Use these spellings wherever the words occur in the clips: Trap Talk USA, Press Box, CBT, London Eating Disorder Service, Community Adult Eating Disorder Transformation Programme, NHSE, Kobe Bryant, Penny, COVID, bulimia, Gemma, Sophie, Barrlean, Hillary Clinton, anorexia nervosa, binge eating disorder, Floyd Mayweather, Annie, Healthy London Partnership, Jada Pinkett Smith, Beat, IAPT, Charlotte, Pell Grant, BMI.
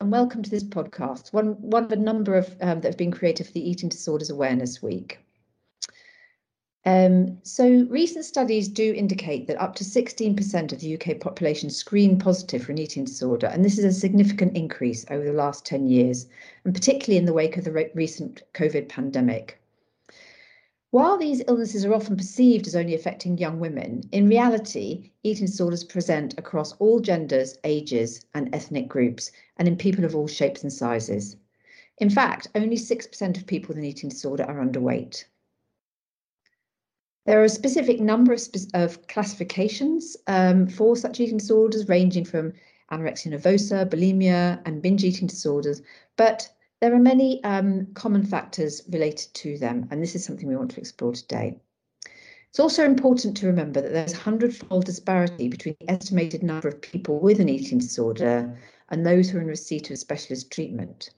And welcome to this podcast, one of a number of that have been created for the Eating Disorders Awareness Week. So recent studies do indicate that up to 16% of the UK population screen positive for an eating disorder, and this is a significant increase over the last 10 years, and particularly in the wake of the recent COVID pandemic. While these illnesses are often perceived as only affecting young women, in reality, eating disorders present across all genders, ages, and ethnic groups, and in people of all shapes and sizes. In fact, only 6% of people with an eating disorder are underweight. There are a specific number of classifications for such eating disorders, ranging from anorexia nervosa, bulimia, and binge eating disorders, but there are many common factors related to them, and this is something we want to explore today. It's also important to remember that there's a 100-fold disparity between the estimated number of people with an eating disorder and those who are in receipt of specialist treatment.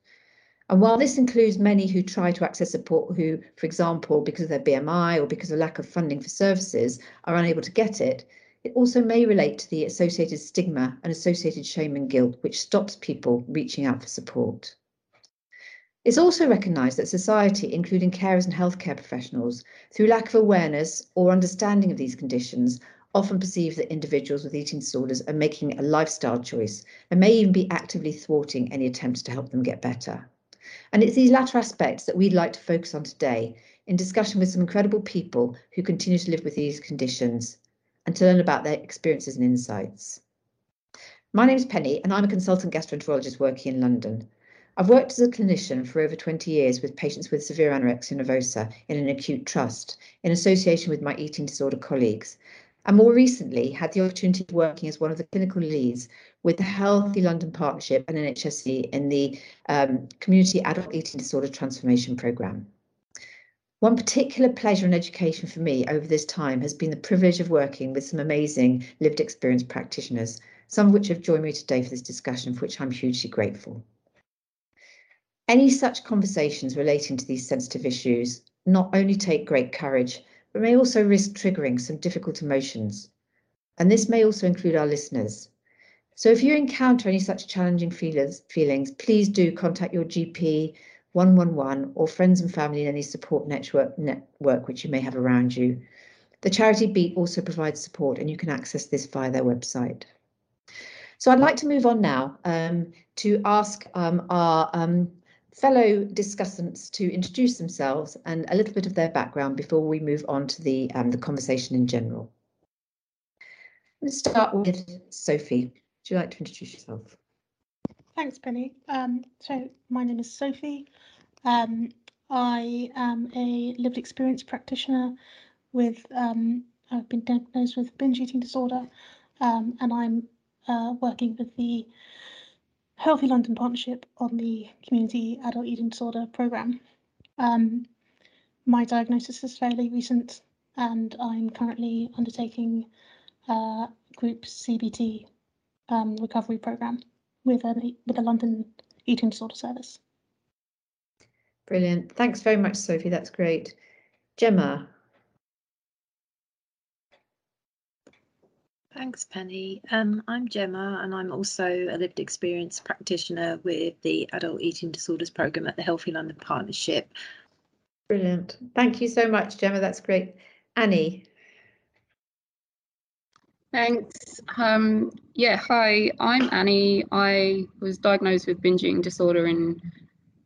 And while this includes many who try to access support who, for example, because of their BMI or because of lack of funding for services, are unable to get it, it also may relate to the associated stigma and associated shame and guilt, which stops people reaching out for support. It's also recognised that society, including carers and healthcare professionals, through lack of awareness or understanding of these conditions, often perceive that individuals with eating disorders are making a lifestyle choice and may even be actively thwarting any attempts to help them get better. And it's these latter aspects that we'd like to focus on today in discussion with some incredible people who continue to live with these conditions and to learn about their experiences and insights. My name's Penny and I'm a consultant gastroenterologist working in London. I've worked as a clinician for over 20 years with patients with severe anorexia nervosa in an acute trust in association with my eating disorder colleagues, and more recently had the opportunity of working as one of the clinical leads with the Healthy London Partnership and NHSE in the Community Adult Eating Disorder Transformation Programme. One particular pleasure and education for me over this time has been the privilege of working with some amazing lived experience practitioners, some of which have joined me today for this discussion, for which I'm hugely grateful. Any such conversations relating to these sensitive issues not only take great courage, but may also risk triggering some difficult emotions. And this may also include our listeners. So if you encounter any such challenging feelings, please do contact your GP, 111, or friends and family in any support network which you may have around you. The charity Beat also provides support, and you can access this via their website. So I'd like to move on now to ask our fellow discussants to introduce themselves and a little bit of their background before we move on to the conversation in general. Let's start with Sophie. Would you like to introduce yourself? Thanks, Penny. So my name is Sophie. I am a lived experience practitioner with, I've been diagnosed with binge eating disorder, and I'm working with the Healthy London Partnership on the Community Adult Eating Disorder Programme. My diagnosis is fairly recent and I'm currently undertaking a group CBT recovery programme with a London Eating Disorder Service. Brilliant. Thanks very much, Sophie. That's great. Gemma. Thanks, Penny. I'm Gemma and I'm also a lived experience practitioner with the Adult Eating Disorders Programme at the Healthy London Partnership. Brilliant. Thank you so much, Gemma. That's great. Annie. Thanks. Hi, I'm Annie. I was diagnosed with binge eating disorder in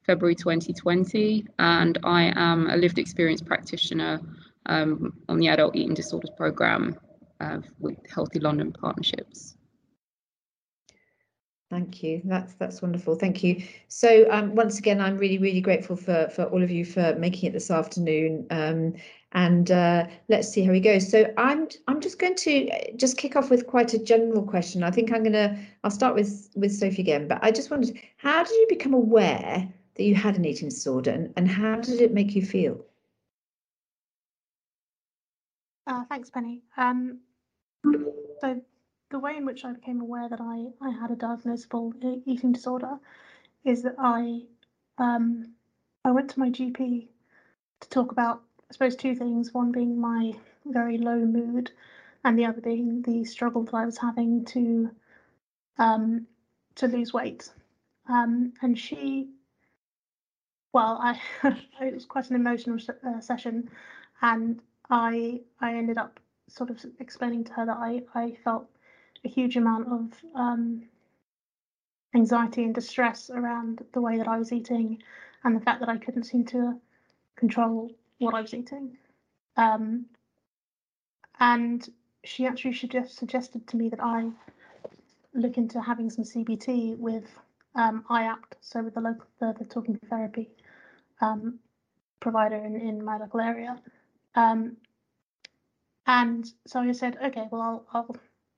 February 2020 and I am a lived experience practitioner on the Adult Eating Disorders Programme with Healthy London Partnerships. Thank you. That's wonderful. Thank you. So once again, I'm really grateful for all of you for making it this afternoon. And let's see how we go. So I'm just going to kick off with quite a general question. I think I'll start with Sophie again. But I just wondered, how did you become aware that you had an eating disorder, and how did it make you feel? Thanks, Penny. So the way in which I became aware that I had a diagnosable eating disorder is that I went to my GP to talk about, I suppose, two things, one being my very low mood and the other being the struggle that I was having to lose weight. And she, well, it was quite an emotional session, and I ended up sort of explaining to her that I felt a huge amount of anxiety and distress around the way that I was eating and the fact that I couldn't seem to control what I was eating. And she actually suggested to me that I look into having some CBT with IAPT, so with the local the talking therapy provider in my local area. And so I said, okay, well,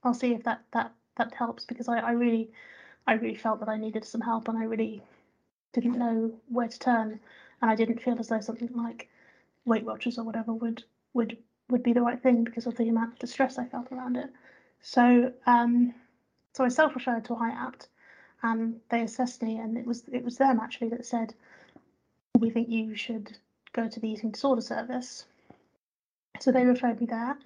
I'll see if that helps, because I really felt that I needed some help, and I really didn't know where to turn, and I didn't feel as though something like Weight Watchers or whatever would be the right thing because of the amount of distress I felt around it. So so I self-referred to IAPT, and they assessed me, and it was them actually that said, we think you should go to the Eating Disorder Service. So they referred me there.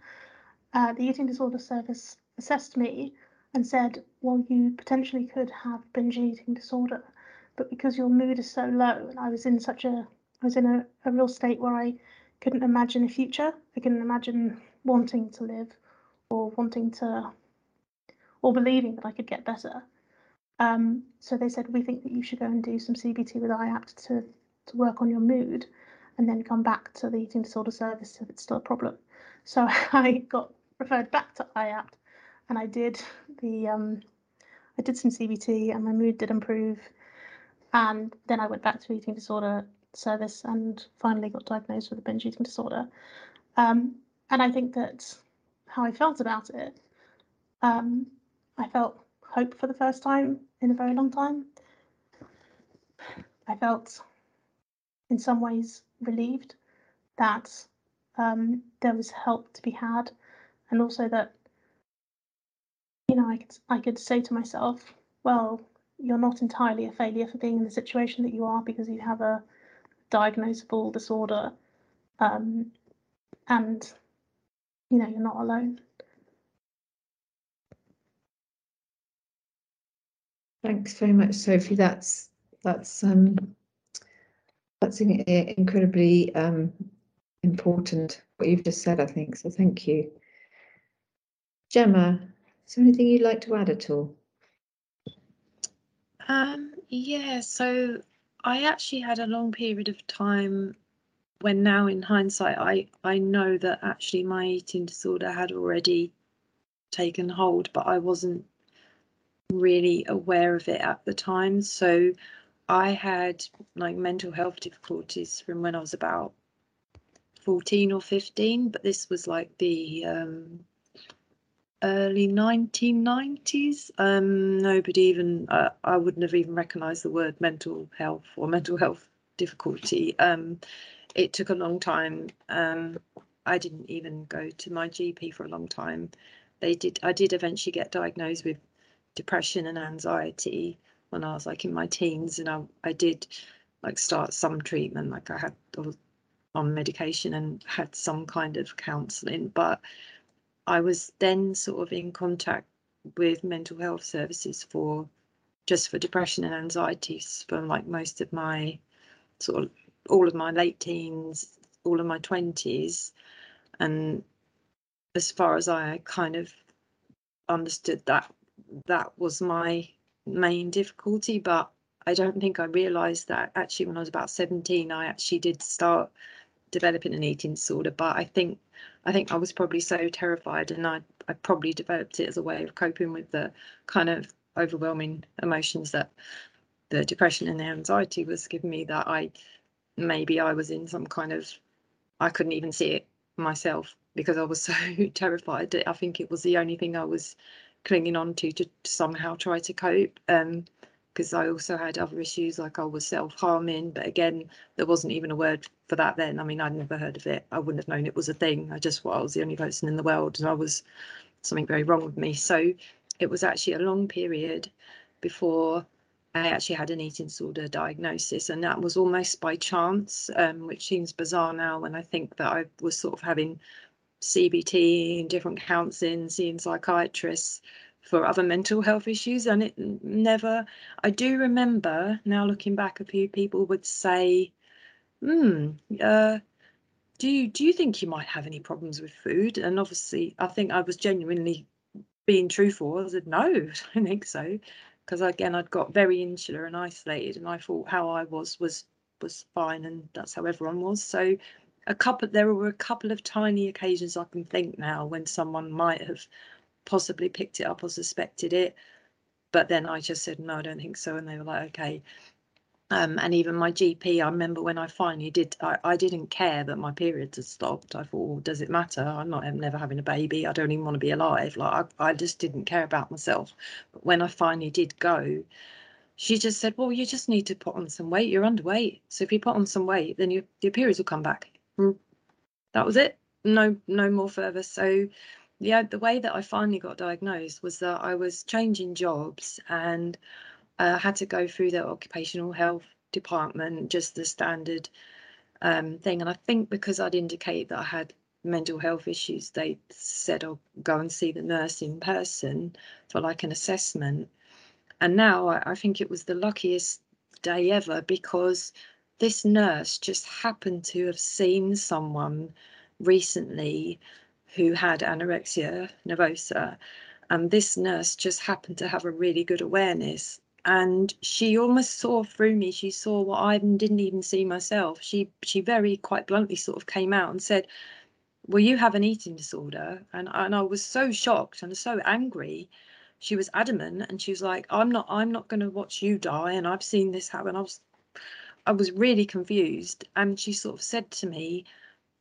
The Eating Disorder Service assessed me and said, well, you potentially could have binge eating disorder, but because your mood is so low, and I was in a real state where I couldn't imagine a future. I couldn't imagine wanting to live or believing that I could get better. So they said, we think that you should go and do some CBT with IAPT to work on your mood, and then come back to the Eating Disorder Service if it's still a problem. So I got referred back to IAPT, and I did some CBT, and my mood did improve. And then I went back to Eating Disorder Service and finally got diagnosed with a binge eating disorder. And I think that's how I felt about it. I felt hope for the first time in a very long time. I felt in some ways relieved that there was help to be had, and also that, you know, I could say to myself, well, you're not entirely a failure for being in the situation that you are, because you have a diagnosable disorder, and, you know, you're not alone. Thanks very much, Sophie. That's incredibly important, what you've just said, I think. So thank you. Gemma, is there anything you'd like to add at all? Yeah, so I actually had a long period of time when, now in hindsight, I know that actually my eating disorder had already taken hold, but I wasn't really aware of it at the time. So I had like mental health difficulties from when I was about 14 or 15, but this was like the early 1990s. Nobody even, I wouldn't have even recognised the word mental health or mental health difficulty. It took a long time. I didn't even go to my GP for a long time. I did eventually get diagnosed with depression and anxiety when I was like in my teens, and I did like start some treatment, like I was on medication and had some kind of counselling, but I was then sort of in contact with mental health services for depression and anxiety from like most of my sort of all of my late teens, all of my 20s, and as far as I kind of understood that was my main difficulty, but I don't think I realised that actually when I was about 17 I actually did start developing an eating disorder, but I think I was probably so terrified, and I probably developed it as a way of coping with the kind of overwhelming emotions that the depression and the anxiety was giving me, that I was in some kind of, I couldn't even see it myself because I was so terrified that I think it was the only thing I was clinging on to somehow try to cope, because I also had other issues, like I was self-harming, but again there wasn't even a word for that then. I mean, I'd never heard of it, I wouldn't have known it was a thing. I just thought I was the only person in the world and I was something very wrong with me. So it was actually a long period before I actually had an eating disorder diagnosis, and that was almost by chance, which seems bizarre now when I think that I was sort of having CBT and different counselling, seeing psychiatrists for other mental health issues, and it never, I do remember now looking back, a few people would say, do you think you might have any problems with food? And obviously I think I was genuinely being truthful. I said, no, I don't think so, because again, I'd got very insular and isolated, and I thought how I was fine, and that's how everyone was. So there were a couple of tiny occasions I can think now when someone might have possibly picked it up or suspected it, but then I just said, no, I don't think so, and they were like, okay. And even my GP, I remember when I finally did, I didn't care that my periods had stopped. I thought, well, does it matter? I'm never having a baby. I don't even want to be alive. Like, I just didn't care about myself. But when I finally did go, she just said, well, you just need to put on some weight. You're underweight. So if you put on some weight, then your periods will come back. That was it. No more further. So yeah, the way that I finally got diagnosed was that I was changing jobs and had to go through their occupational health department, just the standard thing. And I think because I'd indicate that I had mental health issues, they said, oh, go and see the nurse in person for like an assessment. And now I think it was the luckiest day ever, because this nurse just happened to have seen someone recently who had anorexia nervosa, and this nurse just happened to have a really good awareness, and she almost saw through me. She saw what I didn't even see myself. She very quite bluntly sort of came out and said, well, you have an eating disorder. And I was so shocked and so angry. She was adamant, and she was like, I'm not going to watch you die, and I've seen this happen. I was really confused, and she sort of said to me,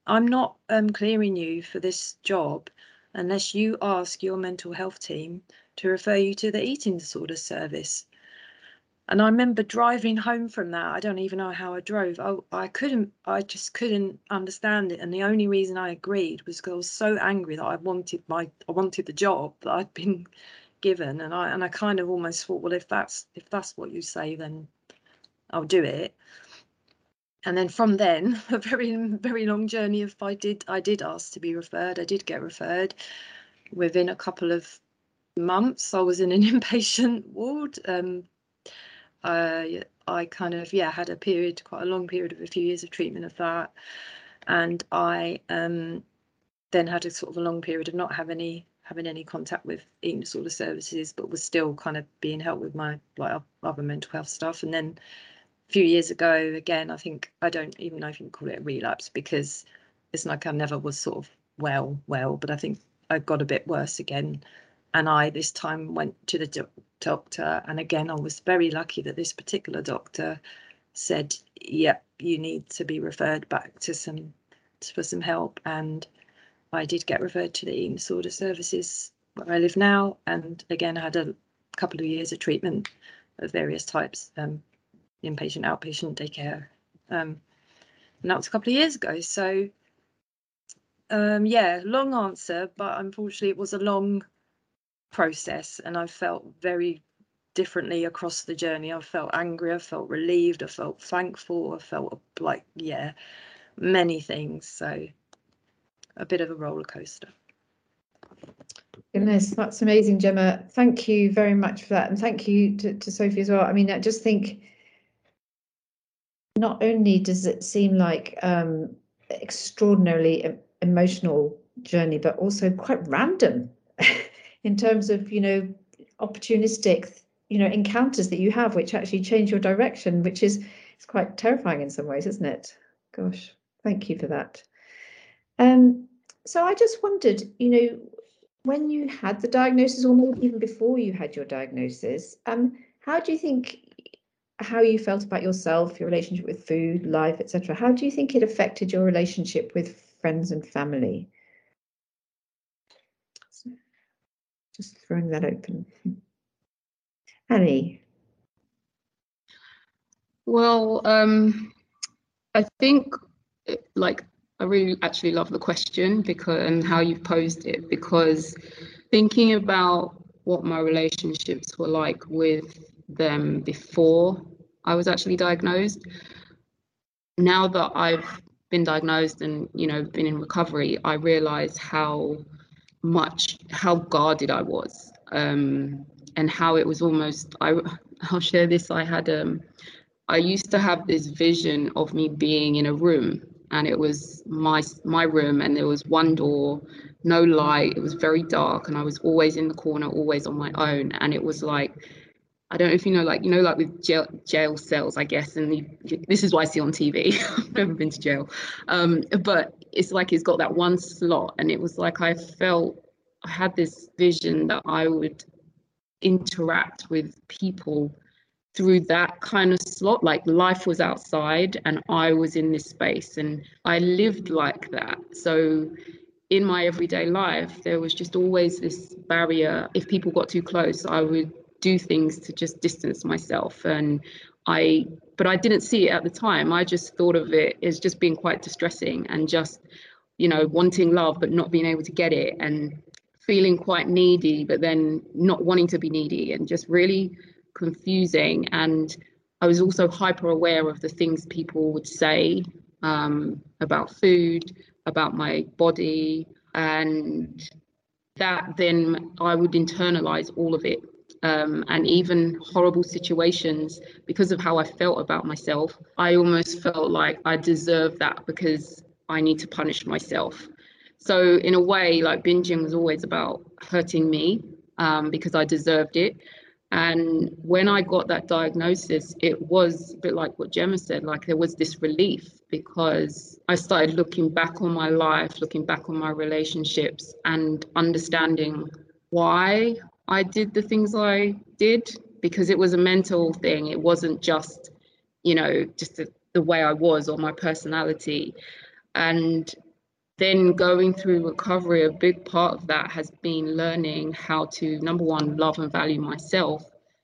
I'm not clearing you for this job unless you ask your mental health team to refer you to the Eating Disorder Service. And I remember driving home from that. I don't even know how I drove. I just couldn't understand it. And the only reason I agreed was because I was so angry that I wanted the job that I'd been given. And I kind of almost thought, well, if that's what you say, then I'll do it. And then from then, a very, very long journey of I did ask to be referred. I did get referred. Within a couple of months, I was in an inpatient ward. I kind of, had a period, quite a long period of a few years of treatment of that. And I then had a sort of a long period of not having any contact with eating disorder services, but was still kind of being helped with my like other mental health stuff. And then a few years ago, again, I think, I don't even know if you can call it a relapse, because it's like I never was sort of well, but I think I got a bit worse again. And I this time went to the doctor, and again, I was very lucky that this particular doctor said, yep, you need to be referred back for some help. And I did get referred to the Eating Disorder Services where I live now, and again, I had a couple of years of treatment of various types, inpatient, outpatient, daycare, and that was a couple of years ago. So long answer, but unfortunately it was a long process, and I felt very differently across the journey. I felt angry, I felt relieved, I felt thankful, I felt like, many things. So a bit of a roller coaster. Goodness, that's amazing, Gemma. Thank you very much for that, and thank you to Sophie as well. I mean, I just think, not only does it seem like extraordinarily emotional journey, but also quite random in terms of, opportunistic, encounters that you have, which actually change your direction, which it's quite terrifying in some ways, isn't it? Gosh, thank you for that. So I just wondered, when you had the diagnosis, or maybe even before you had your diagnosis, how do you think, how you felt about yourself, your relationship with food, life, etc. How do you think it affected your relationship with friends and family? Just throwing that open. Annie? Well, I think, I really actually love the question and how you've posed it, because thinking about what my relationships were like with them before I was actually diagnosed, now that I've been diagnosed and been in recovery, I realized how guarded I was and how it was almost, I'll share this, I used to have this vision of me being in a room, and it was my room, and there was one door, no light, it was very dark, and I was always in the corner, always on my own. And it was like, I don't know if you know, like with jail cells, I guess, and this is what I see on TV. I've never been to jail, but it's like it's got that one slot, and it was like I felt I had this vision that I would interact with people through that kind of slot, like life was outside and I was in this space, and I lived like that. So in my everyday life, there was just always this barrier. If people got too close, I would do things to just distance myself, and but I didn't see it at the time. I just thought of it as just being quite distressing, and just, you know, wanting love but not being able to get it, and feeling quite needy but then not wanting to be needy, and just really confusing. And I was also hyper aware of the things people would say about food, about my body, and that then I would internalize all of it, and even horrible situations, because of how I felt about myself. I almost felt like I deserved that because I need to punish myself. So in a way, like, binging was always about hurting me, because I deserved it. And when I got that diagnosis, it was a bit like what Gemma said, like there was this relief, because I started looking back on my life, looking back on my relationships, and understanding why I did the things I did, because it was a mental thing. It wasn't just, you know, just the way I was or my personality. And then going through recovery, a big part of that has been learning how to, number one, love and value myself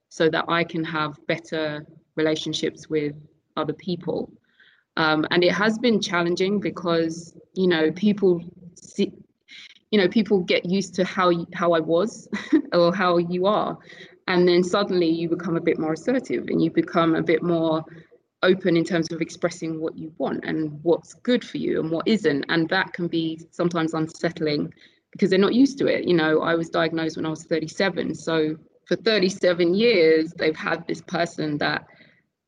so that I can have better relationships with other people. And it has been challenging because, you know, people get used to how I was or how you are. And then suddenly you become a bit more assertive, and you become a bit more open in terms of expressing what you want and what's good for you and what isn't. And that can be sometimes unsettling because they're not used to it. You know, I was diagnosed when I was 37. So for 37 years, they've had this person that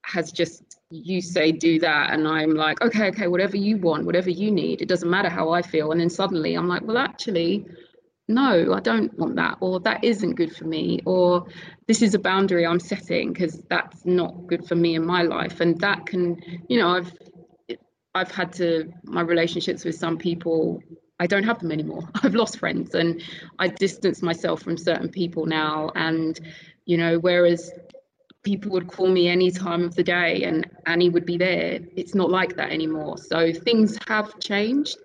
has just, you say, do that. And I'm like, okay, whatever you want, whatever you need, it doesn't matter how I feel. And then suddenly I'm like, well, actually, no, I don't want that, or that isn't good for me, or this is a boundary I'm setting because that's not good for me in my life. And that can, you know, I've had to, my relationships with some people, I don't have them anymore. I've lost friends, and I distance myself from certain people now. And, you know, whereas people would call me any time of the day and Annie would be there, it's not like that anymore. So things have changed.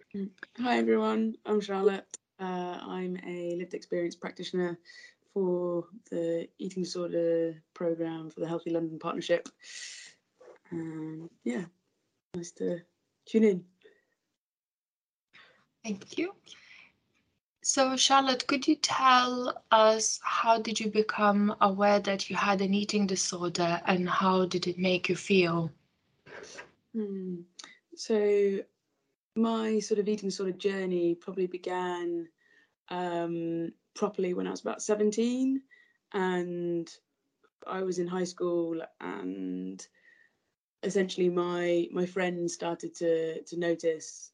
Hi everyone, I'm Charlotte. I'm a lived experience practitioner for the eating disorder programme for the Healthy London Partnership. Yeah, nice to tune in. Thank you. So Charlotte, could you tell us, how did you become aware that you had an eating disorder, and how did it make you feel? So my sort of eating disorder journey probably began properly when I was about 17, and I was in high school, and essentially my friends started to notice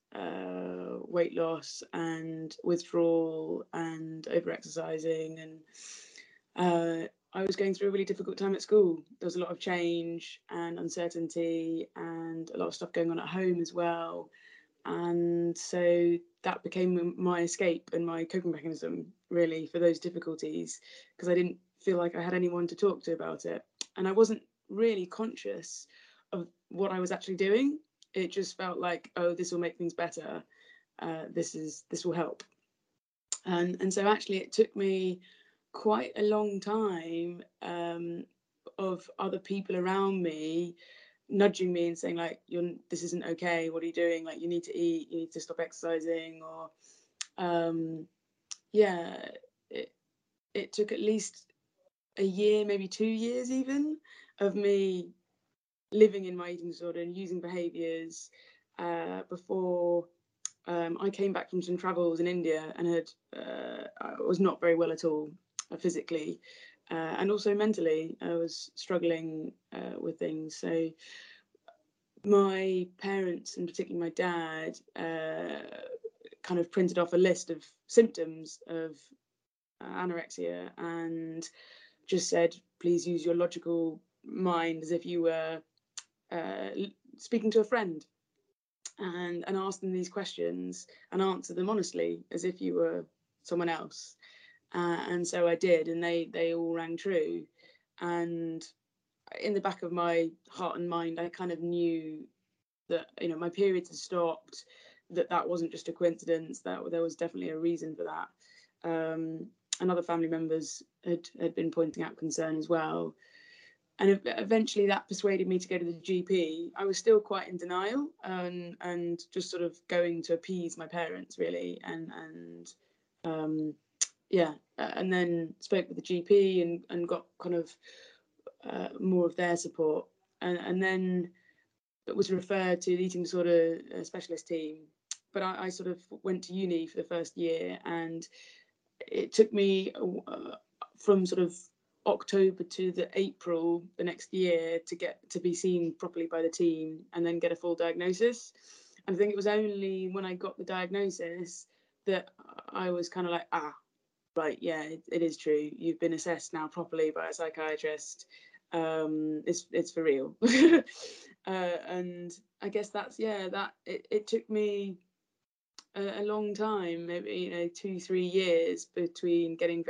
weight loss and withdrawal and overexercising, and I was going through a really difficult time at school. There was a lot of change and uncertainty and a lot of stuff going on at home as well. And so that became my escape and my coping mechanism, really, for those difficulties, because I didn't feel like I had anyone to talk to about it. And I wasn't really conscious of what I was actually doing. It just felt like, oh, this will make things better. This will help. And so actually it took me quite a long time of other people around me nudging me and saying, like, this isn't okay, what are you doing, like, you need to eat, you need to stop exercising, or yeah, it took at least a year, maybe 2 years even, of me living in my eating disorder and using behaviours before I came back from some travels in India and I was not very well at all. physically and also mentally. I was struggling with things. So my parents, and particularly my dad, kind of printed off a list of symptoms of anorexia and just said, please use your logical mind as if you were speaking to a friend, and ask them these questions and answer them honestly as if you were someone else. And so I did, and they all rang true. And in the back of my heart and mind, I kind of knew that, you know, my periods had stopped, that wasn't just a coincidence, that there was definitely a reason for that. And other family members had been pointing out concern as well. And eventually that persuaded me to go to the GP. I was still quite in denial and just sort of going to appease my parents, really. And then spoke with the GP and got kind of more of their support. And then it was referred to the eating disorder specialist team. But I sort of went to uni for the first year, and it took me from sort of October to the April the next year to get to be seen properly by the team and then get a full diagnosis. And I think it was only when I got the diagnosis that I was kind of like, right, yeah, it is true. You've been assessed now properly by a psychiatrist. It's for real. And I guess that's, it took me a long time, maybe, 2-3 years between getting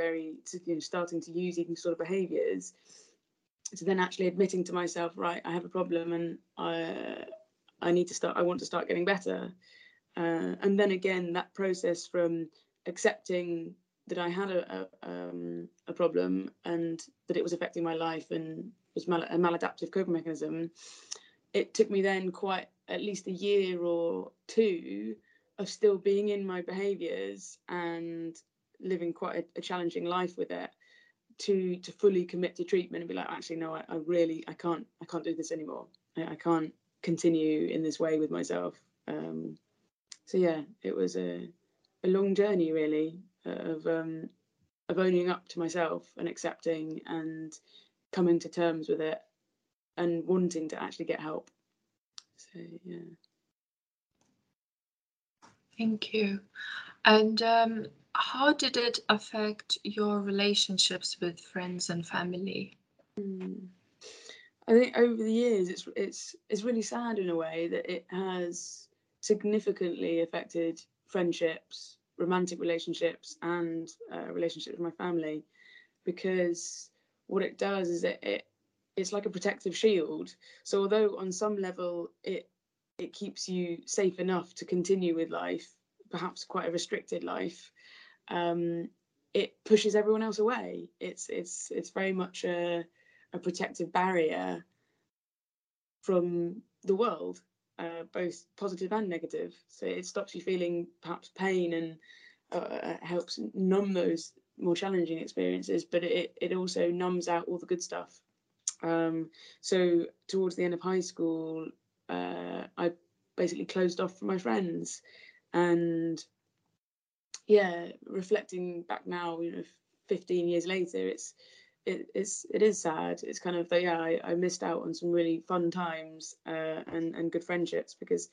starting to use eating disorder behaviours to then actually admitting to myself, right, I have a problem and I need to start, I want to start getting better. And then again, that process from accepting that I had a problem and that it was affecting my life and was a maladaptive coping mechanism, it took me then quite at least a year or two of still being in my behaviours and living quite a challenging life with it to fully commit to treatment and be like, actually, no, I can't do this anymore. I can't continue in this way with myself. So yeah, it was a long journey really of owning up to myself and accepting and coming to terms with it and wanting to actually get help. So yeah. Thank you. And how did it affect your relationships with friends and family? I think over the years, it's really sad in a way that it has significantly affected friendships, romantic relationships, and relationships with my family, because what it does is it's like a protective shield. So although on some level it keeps you safe enough to continue with life, perhaps quite a restricted life, it pushes everyone else away. It's very much a protective barrier from the world, both positive and negative. So it stops you feeling perhaps pain and helps numb those more challenging experiences, but it also numbs out all the good stuff. So towards the end of high school, I basically closed off from my friends, and reflecting back now, 15 years later, it is sad. It's kind of I missed out on some really fun times and good friendships, because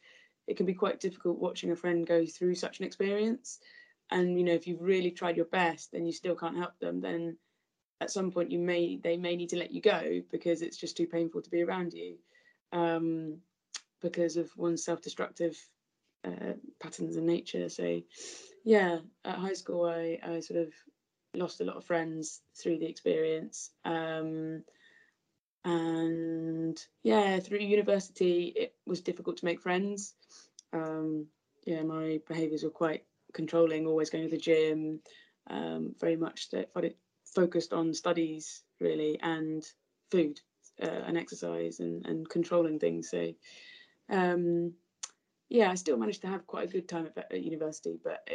it can be quite difficult watching a friend go through such an experience. And if you've really tried your best and you still can't help them, then at some point they may need to let you go because it's just too painful to be around you. Because of one's self-destructive patterns in nature. So yeah, at high school I sort of lost a lot of friends through the experience, and through university it was difficult to make friends. My behaviours were quite controlling, always going to the gym, very much focused on studies really, and food and exercise and controlling things. So I still managed to have quite a good time at university, but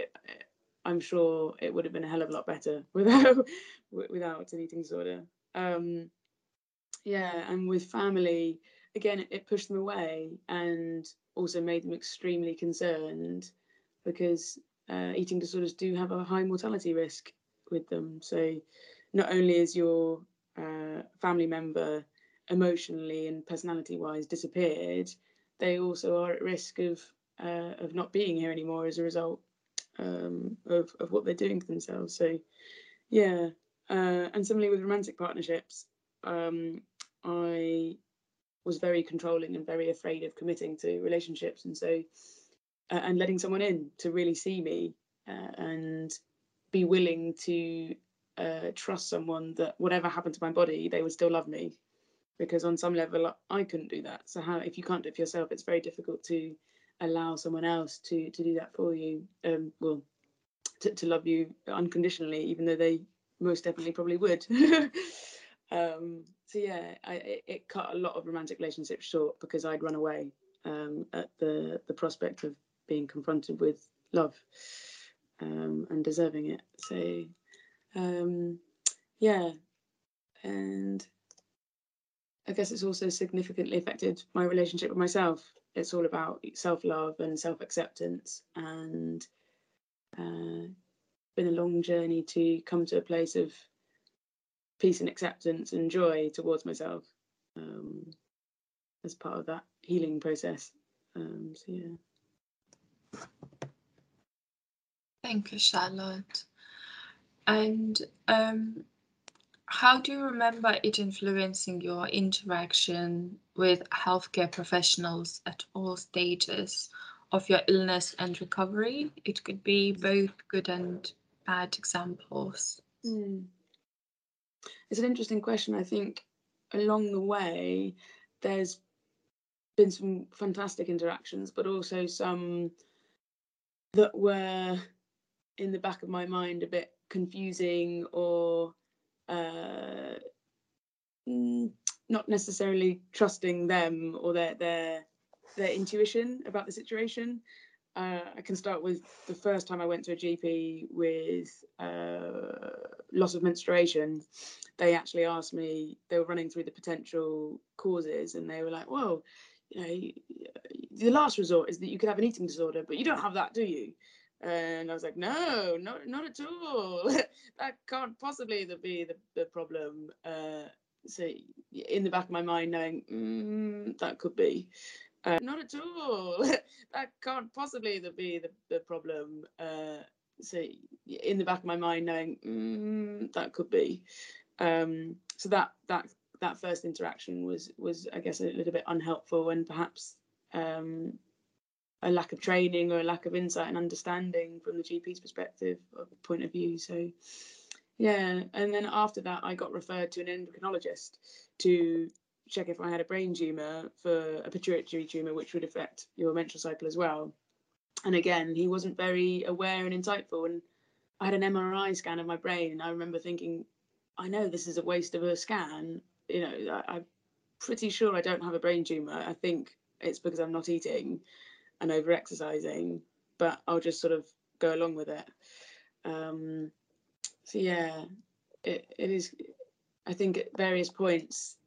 I'm sure it would have been a hell of a lot better without an eating disorder. And with family, again, it pushed them away and also made them extremely concerned, because eating disorders do have a high mortality risk with them. So not only is your family member emotionally and personality-wise disappeared, they also are at risk of not being here anymore as a result of what they're doing to themselves. So, yeah. And similarly with romantic partnerships, I was very controlling and very afraid of committing to relationships, and so and letting someone in to really see me and be willing to trust someone that whatever happened to my body, they would still love me, because on some level I couldn't do that. So how, if you can't do it for yourself, it's very difficult to allow someone else to do that for you, to love you unconditionally, even though they most definitely probably would. So yeah, it cut a lot of romantic relationships short because I'd run away at the prospect of being confronted with love and deserving it. So yeah, and I guess it's also significantly affected my relationship with myself. It's all about self-love and self-acceptance, and been a long journey to come to a place of peace and acceptance and joy towards myself as part of that healing process. So yeah. Thank you, Charlotte. And how do you remember it influencing your interaction with healthcare professionals at all stages of your illness and recovery? It could be both good and bad examples. It's an interesting question. I think along the way there's been some fantastic interactions, but also some that were in the back of my mind a bit confusing or not necessarily trusting them or their intuition about the situation. I can start with the first time I went to a GP with loss of menstruation. They actually asked me, they were running through the potential causes, and they were like, well, you know, the last resort is that you could have an eating disorder, but you don't have that, do you? And I was like, no, not at all. That can't possibly be the problem. So in the back of my mind knowing, that could be. Not at all. That can't possibly be the problem. So in the back of my mind knowing, that could be. So that first interaction was, I guess, a little bit unhelpful, and perhaps a lack of training or a lack of insight and understanding from the GP's perspective or point of view. So yeah, and then after that I got referred to an endocrinologist to check if I had a brain tumour for a pituitary tumour, which would affect your menstrual cycle as well. And again, he wasn't very aware and insightful, and I had an MRI scan of my brain, and I remember thinking, I know this is a waste of a scan, you know, I'm pretty sure I don't have a brain tumour. I think it's because I'm not eating and over exercising, but I'll just sort of go along with it. So yeah, it is, I think at various points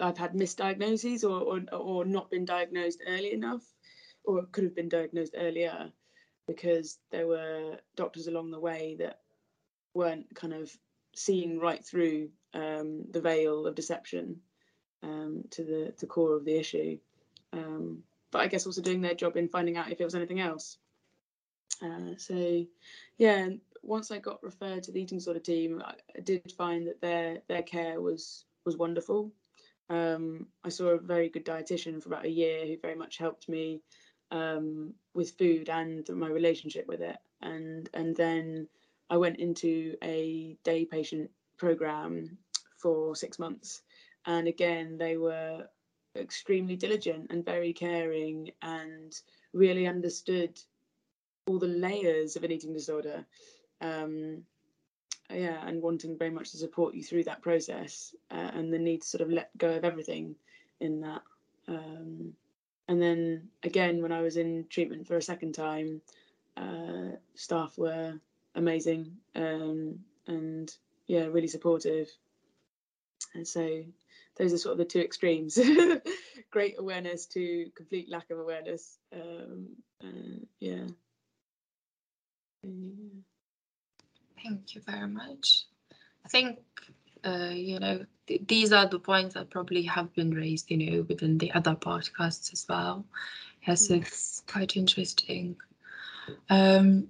I've had misdiagnoses or not been diagnosed early enough, or could have been diagnosed earlier, because there were doctors along the way that weren't kind of seeing right through the veil of deception to the core of the issue. But I guess also doing their job in finding out if it was anything else. So yeah, once I got referred to the eating disorder team, I did find that their care was wonderful. I saw a very good dietitian for about a year who very much helped me with food and my relationship with it. And then I went into a day patient program for 6 months. And again, they were extremely diligent and very caring, and really understood all the layers of an eating disorder, yeah, and wanting very much to support you through that process, and the need to sort of let go of everything in that. And then again, when I was in treatment for a second time, staff were amazing, and yeah, really supportive. And so those are sort of the two extremes. Great awareness to complete lack of awareness. Yeah. Thank you very much. I think, these are the points that probably have been raised, within the other podcasts as well. Yes, it's quite interesting. And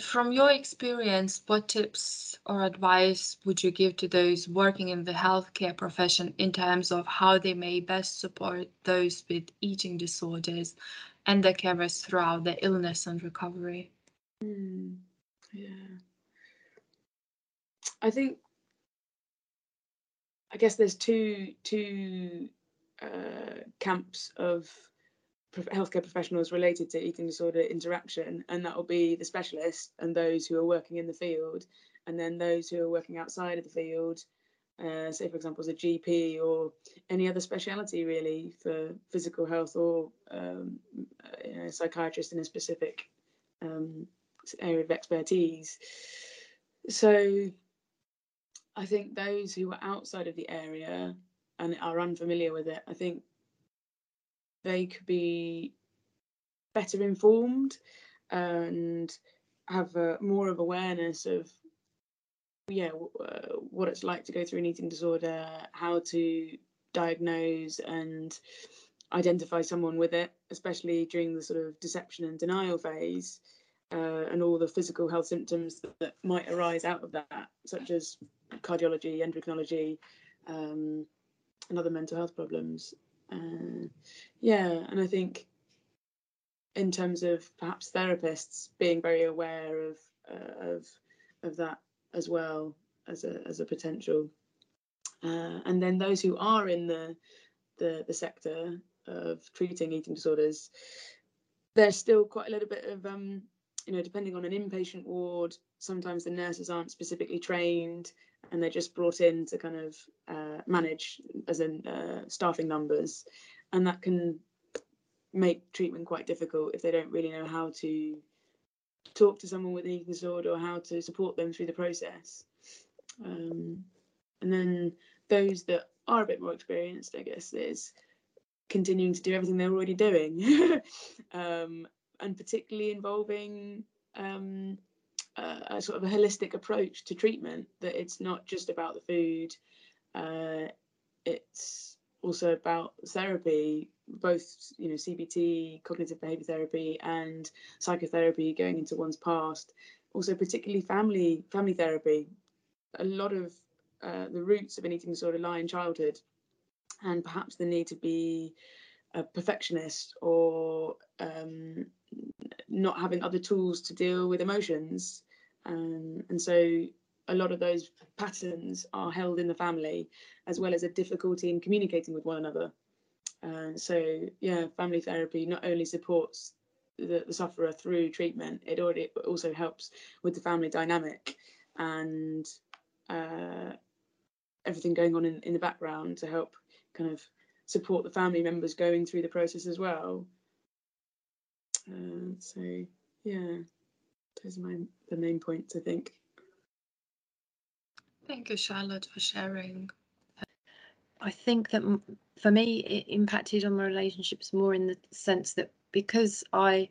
from your experience, what tips or advice would you give to those working in the healthcare profession in terms of how they may best support those with eating disorders and their carers throughout their illness and recovery? Yeah. I guess there's two camps of healthcare professionals related to eating disorder interaction, and that will be the specialists and those who are working in the field, and then those who are working outside of the field, say for example as a GP or any other speciality really for physical health, or a psychiatrist in a specific area of expertise. So I think those who are outside of the area and are unfamiliar with it, I think they could be better informed and have more of awareness of what it's like to go through an eating disorder, how to diagnose and identify someone with it, especially during the sort of deception and denial phase, and all the physical health symptoms that might arise out of that, such as cardiology, endocrinology, and other mental health problems. And I think in terms of perhaps therapists being very aware of that as well as a potential, and then those who are in the sector of treating eating disorders, there's still quite a little bit of depending on an inpatient ward, sometimes the nurses aren't specifically trained and they're just brought in to kind of manage, as in staffing numbers, and that can make treatment quite difficult if they don't really know how to talk to someone with an eating disorder or how to support them through the process. And then those that are a bit more experienced, I guess, is continuing to do everything they're already doing, and particularly involving a sort of a holistic approach to treatment, that it's not just about the food, it's also about therapy, both CBT, cognitive behavior therapy, and psychotherapy, going into one's past, also particularly family therapy. A lot of the roots of an eating disorder lie in childhood, and perhaps the need to be a perfectionist or not having other tools to deal with emotions, and so a lot of those patterns are held in the family, as well as a difficulty in communicating with one another. So family therapy not only supports the sufferer through treatment, it also helps with the family dynamic and everything going on in the background to help kind of support the family members going through the process as well. Those are the main points, I think. Thank you, Charlotte, for sharing. I think that for me, it impacted on my relationships more in the sense that because I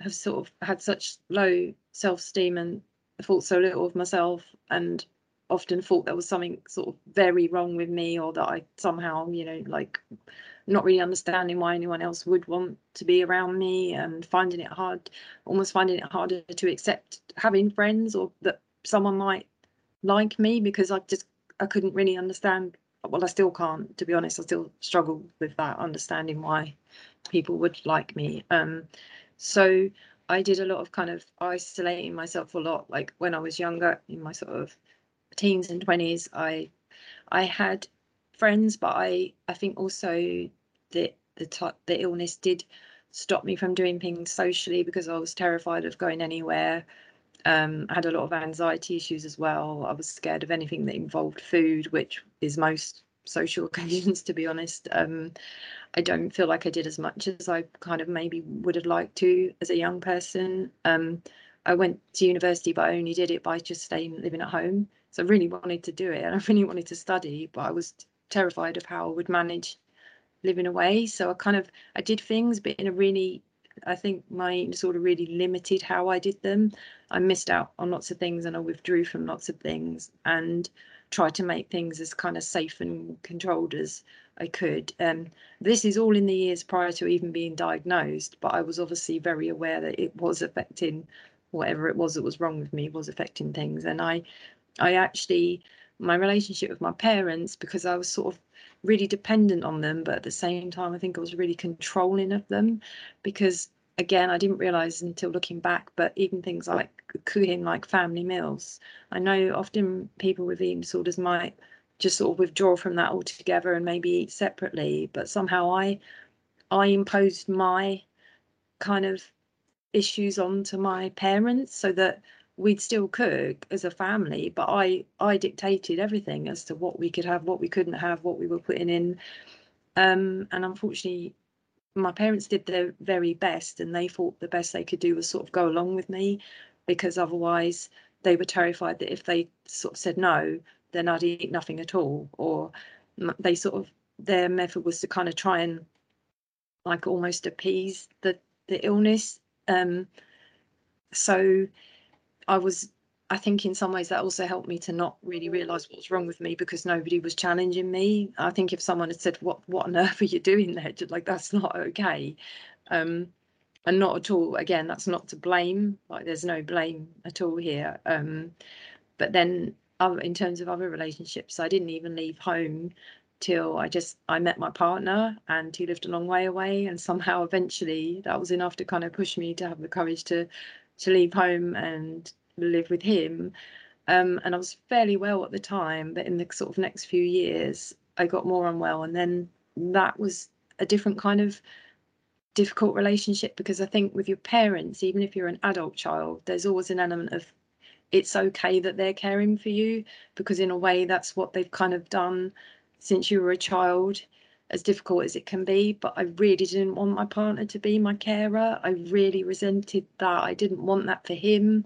have sort of had such low self-esteem and thought so little of myself, and often thought there was something sort of very wrong with me, or that I somehow, not really understanding why anyone else would want to be around me, and almost finding it harder to accept having friends, or that someone might like me, because I couldn't really understand. Well, I still can't, to be honest. I still struggle with that, understanding why people would like me. So I did a lot of kind of isolating myself a lot. Like when I was younger, in my sort of teens and 20s, I had friends, but I think also the illness did stop me from doing things socially, because I was terrified of going anywhere. I had a lot of anxiety issues as well. I was scared of anything that involved food, which is most social occasions, to be honest. I don't feel like I did as much as I kind of maybe would have liked to as a young person. I went to university, but I only did it by just living at home. So I really wanted to do it, and I really wanted to study, but I was terrified of how I would manage living away. So I did things, but in a really I think my eating disorder really limited how I did them. I missed out on lots of things and I withdrew from lots of things and tried to make things as kind of safe and controlled as I could. This is all in the years prior to even being diagnosed, but I was obviously very aware that it was affecting whatever it was that was wrong with me was affecting things. And I actually, my relationship with my parents, because I was sort of really dependent on them, but at the same time, I think I was really controlling of them, because again, I didn't realise until looking back, but even things like cooking like family meals. I know often people with eating disorders might just sort of withdraw from that altogether and maybe eat separately, but somehow I imposed my kind of issues onto my parents so that we'd still cook as a family, but I dictated everything as to what we could have, what we couldn't have, what we were putting in. And unfortunately, my parents did their very best, and they thought the best they could do was sort of go along with me, because otherwise they were terrified that if they sort of said no, then I'd eat nothing at all. Or they sort of, their method was to kind of try and like almost appease the illness. So I think in some ways that also helped me to not really realise what was wrong with me, because nobody was challenging me. I think if someone had said, what on earth are you doing there? Just like, that's not okay. And not at all, again, that's not to blame. Like, there's no blame at all here. But then in terms of other relationships, I didn't even leave home till I met my partner, and he lived a long way away. And somehow eventually that was enough to kind of push me to have the courage to leave home and live with him. And I was fairly well at the time, but in the sort of next few years I got more unwell, and then that was a different kind of difficult relationship, because I think with your parents, even if you're an adult child, there's always an element of it's okay that they're caring for you, because in a way that's what they've kind of done since you were a child, as difficult as it can be. But I really didn't want my partner to be my carer. I really resented that. I didn't want that for him.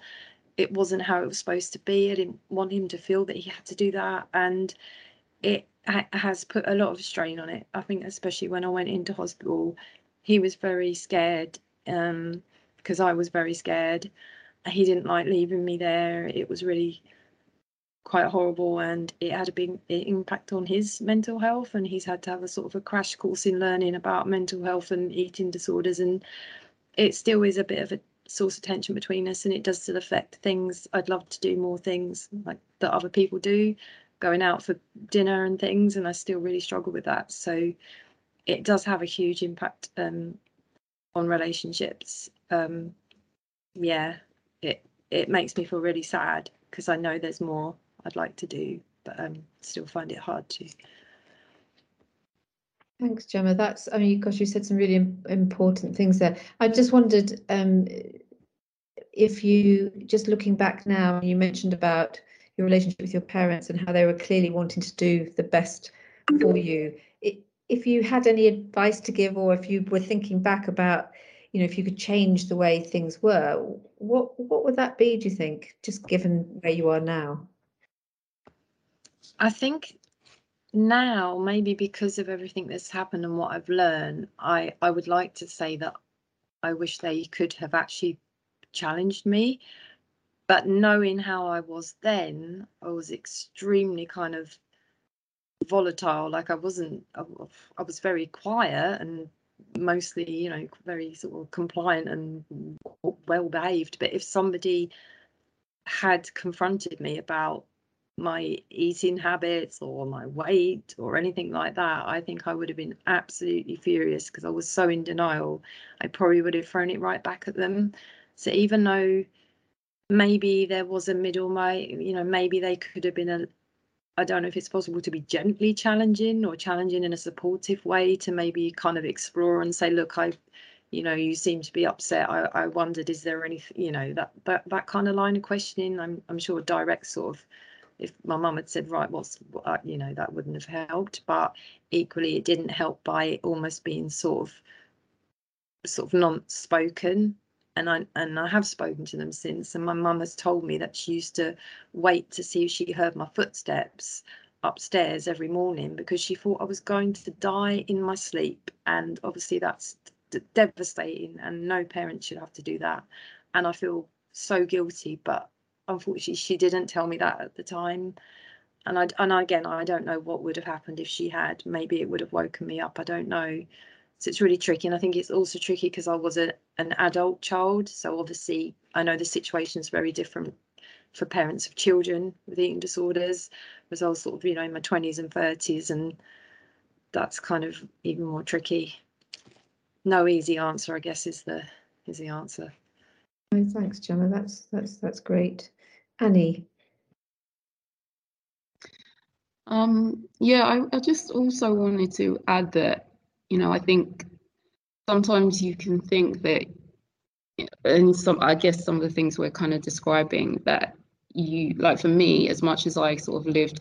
It wasn't how it was supposed to be. I didn't want him to feel that he had to do that. And it has put a lot of strain on it. I think especially when I went into hospital, he was very scared, because I was very scared. He didn't like leaving me there. It was really quite horrible, and it had a big impact on his mental health, and he's had to have a sort of a crash course in learning about mental health and eating disorders. And it still is a bit of a source of tension between us, and it does still affect things. I'd love to do more things like that other people do, going out for dinner and things, and I still really struggle with that. So it does have a huge impact on relationships. Yeah, it makes me feel really sad, because I know there's more I'd like to do, but still find it hard to. Thanks, Gemma. I mean, gosh, you said some really important things there. I just wondered if you, just looking back now, you mentioned about your relationship with your parents and how they were clearly wanting to do the best for you. If you had any advice to give, or if you were thinking back about, you know, if you could change the way things were, what would that be, do you think, just given where you are now? I think now, maybe because of everything that's happened and what I've learned, I would like to say that I wish they could have actually challenged me. But knowing how I was then, I was extremely kind of volatile. Like, I was very quiet and mostly, you know, very sort of compliant and well behaved. But if somebody had confronted me about my eating habits or my weight or anything like that, I think I would have been absolutely furious, because I was so in denial. I probably would have thrown it right back at them. So even though maybe there was a middle, you know, maybe they could have been I don't know if it's possible to be gently challenging, or challenging in a supportive way, to maybe kind of explore and say, look, you know, you seem to be upset. I wondered, is there anything, you know, that kind of line of questioning. I'm sure direct sort of, if my mum had said, right, you know, that wouldn't have helped. But equally, it didn't help by almost being sort of non-spoken. And I have spoken to them since, and my mum has told me that she used to wait to see if she heard my footsteps upstairs every morning, because she thought I was going to die in my sleep. And obviously that's devastating, and no parent should have to do that. And I feel so guilty, but unfortunately she didn't tell me that at the time. And I don't know what would have happened if she had. Maybe it would have woken me up, I don't know. So it's really tricky. And I think it's also tricky because I was an adult child. So obviously I know the situation is very different for parents of children with eating disorders, because I was sort of, you know, in my 20s and 30s, and that's kind of even more tricky. No easy answer, I guess, is the answer. Oh, thanks, Gemma. That's great. Annie. I just also wanted to add that, you know, I think sometimes you can think that, and some of the things we're kind of describing, that you, like for me, as much as I sort of lived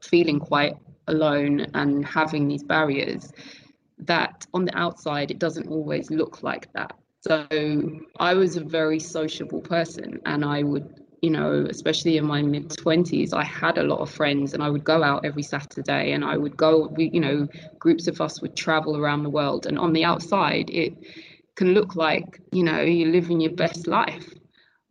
feeling quite alone and having these barriers, that on the outside it doesn't always look like that. So I was a very sociable person, and I would, you know, especially in my mid-20s, I had a lot of friends, and I would go out every Saturday, and I would go, you know, groups of us would travel around the world. And on the outside, it can look like, you know, you're living your best life.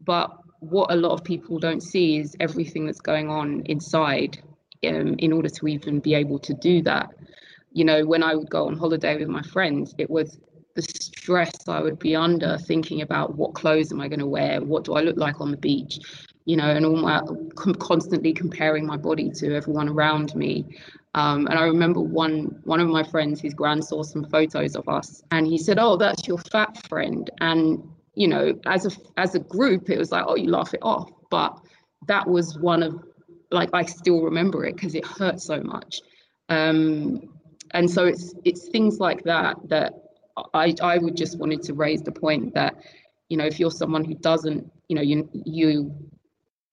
But what a lot of people don't see is everything that's going on inside in order to even be able to do that. You know, when I would go on holiday with my friends, it was the stress I would be under, thinking about what clothes am I going to wear, what do I look like on the beach, you know, and constantly comparing my body to everyone around me. And I remember one of my friends, his gran saw some photos of us, and he said, "Oh, that's your fat friend." And, you know, as a group, it was like, "Oh, you laugh it off." But that was one of, like, I still remember it because it hurt so much. And so it's things like that I would just wanted to raise the point that, you know, if you're someone who doesn't, you know, you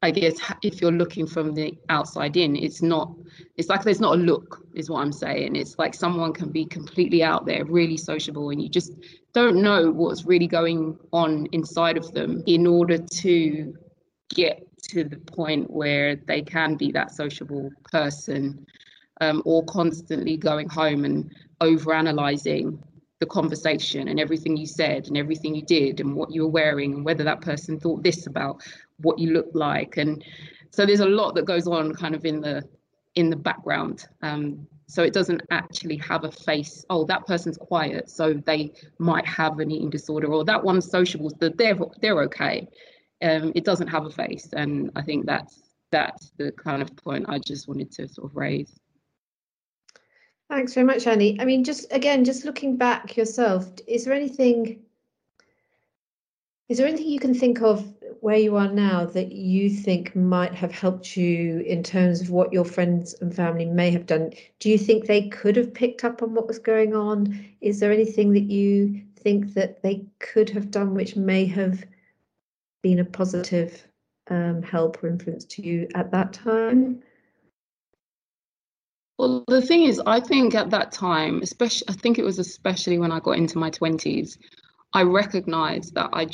I guess if you're looking from the outside in, it's like there's not a look, is what I'm saying. It's like someone can be completely out there, really sociable, and you just don't know what's really going on inside of them in order to get to the point where they can be that sociable person, or constantly going home and overanalyzing the conversation and everything you said and everything you did and what you were wearing and whether that person thought this about what you looked like. And so there's a lot that goes on kind of in the background, so it doesn't actually have a face. Oh, that person's quiet, so they might have an eating disorder, or that one's sociable, so they're okay. It doesn't have a face, and I think that's the kind of point I just wanted to sort of raise. Thanks very much, Annie. I mean, just looking back yourself, is there anything you can think of where you are now that you think might have helped you in terms of what your friends and family may have done? Do you think they could have picked up on what was going on? Is there anything that you think that they could have done which may have been a positive help or influence to you at that time? Well, the thing is, I think at that time, especially when I got into my 20s, I recognised that I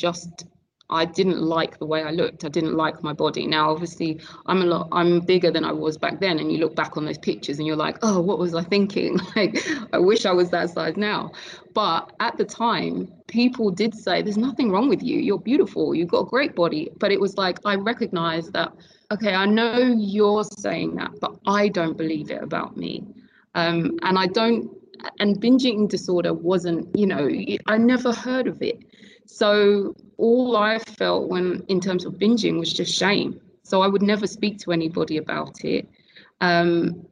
didn't like the way I looked. I didn't like my body. Now, obviously, I'm bigger than I was back then, and you look back on those pictures and you're like, "Oh, what was I thinking? Like, I wish I was that size now." But at the time, people did say, "There's nothing wrong with you. You're beautiful. You've got a great body." But it was like, I recognised that, okay, I know you're saying that, but I don't believe it about me. And binge eating disorder wasn't, you know, I never heard of it. So all I felt in terms of binging was just shame. So I would never speak to anybody about it. And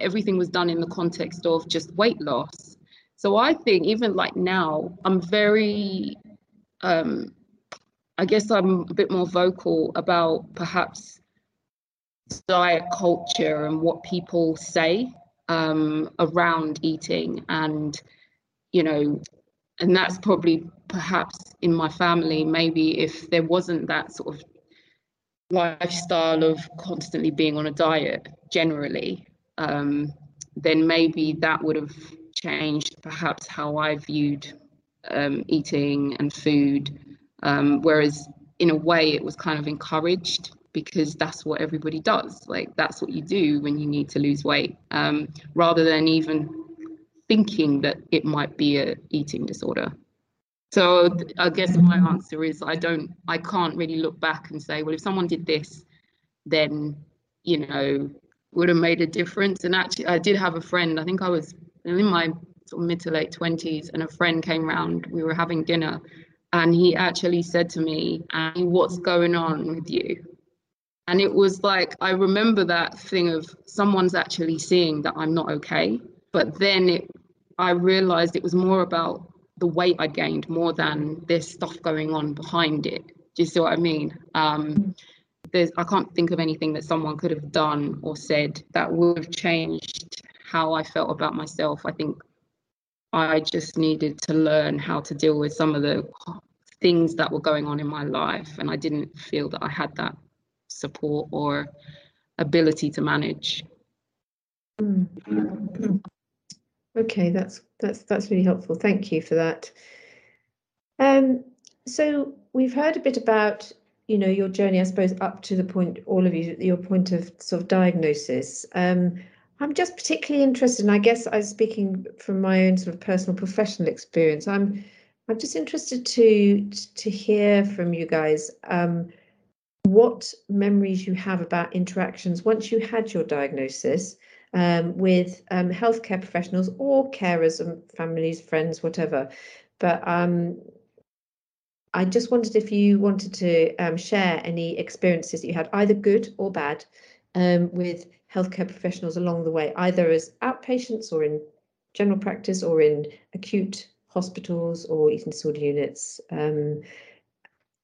everything was done in the context of just weight loss. So I think even like now, I'm very, I guess I'm a bit more vocal about perhaps diet culture and what people say around eating, and, you know, and that's probably perhaps in my family, maybe if there wasn't that sort of lifestyle of constantly being on a diet generally, then maybe that would have changed perhaps how I viewed eating and food, whereas in a way it was kind of encouraged, because that's what everybody does. Like, that's what you do when you need to lose weight, rather than even thinking that it might be an eating disorder. So I guess my answer is I can't really look back and say, well, if someone did this, then, you know, would have made a difference. And actually, I did have a friend, I think I was in my sort of mid to late 20s, and a friend came round, we were having dinner, and he actually said to me, Annie, what's going on with you? And it was like, I remember that thing of someone's actually seeing that I'm not okay. But then I realized it was more about the weight I gained more than there's stuff going on behind it. Do you see what I mean? I can't think of anything that someone could have done or said that would have changed how I felt about myself. I think I just needed to learn how to deal with some of the things that were going on in my life, and I didn't feel that I had that support or ability to manage. Okay, that's really helpful. Thank you for that. So we've heard a bit about, you know, your journey, I suppose, up to the point, all of you, your point of sort of diagnosis. I'm just particularly interested, and I guess I'm speaking from my own sort of personal professional experience. I'm just interested to hear from you guys what memories you have about interactions once you had your diagnosis with healthcare professionals or carers and families, friends, whatever. But I just wondered if you wanted to share any experiences that you had, either good or bad, with healthcare professionals along the way, either as outpatients or in general practice or in acute hospitals or eating disorder units,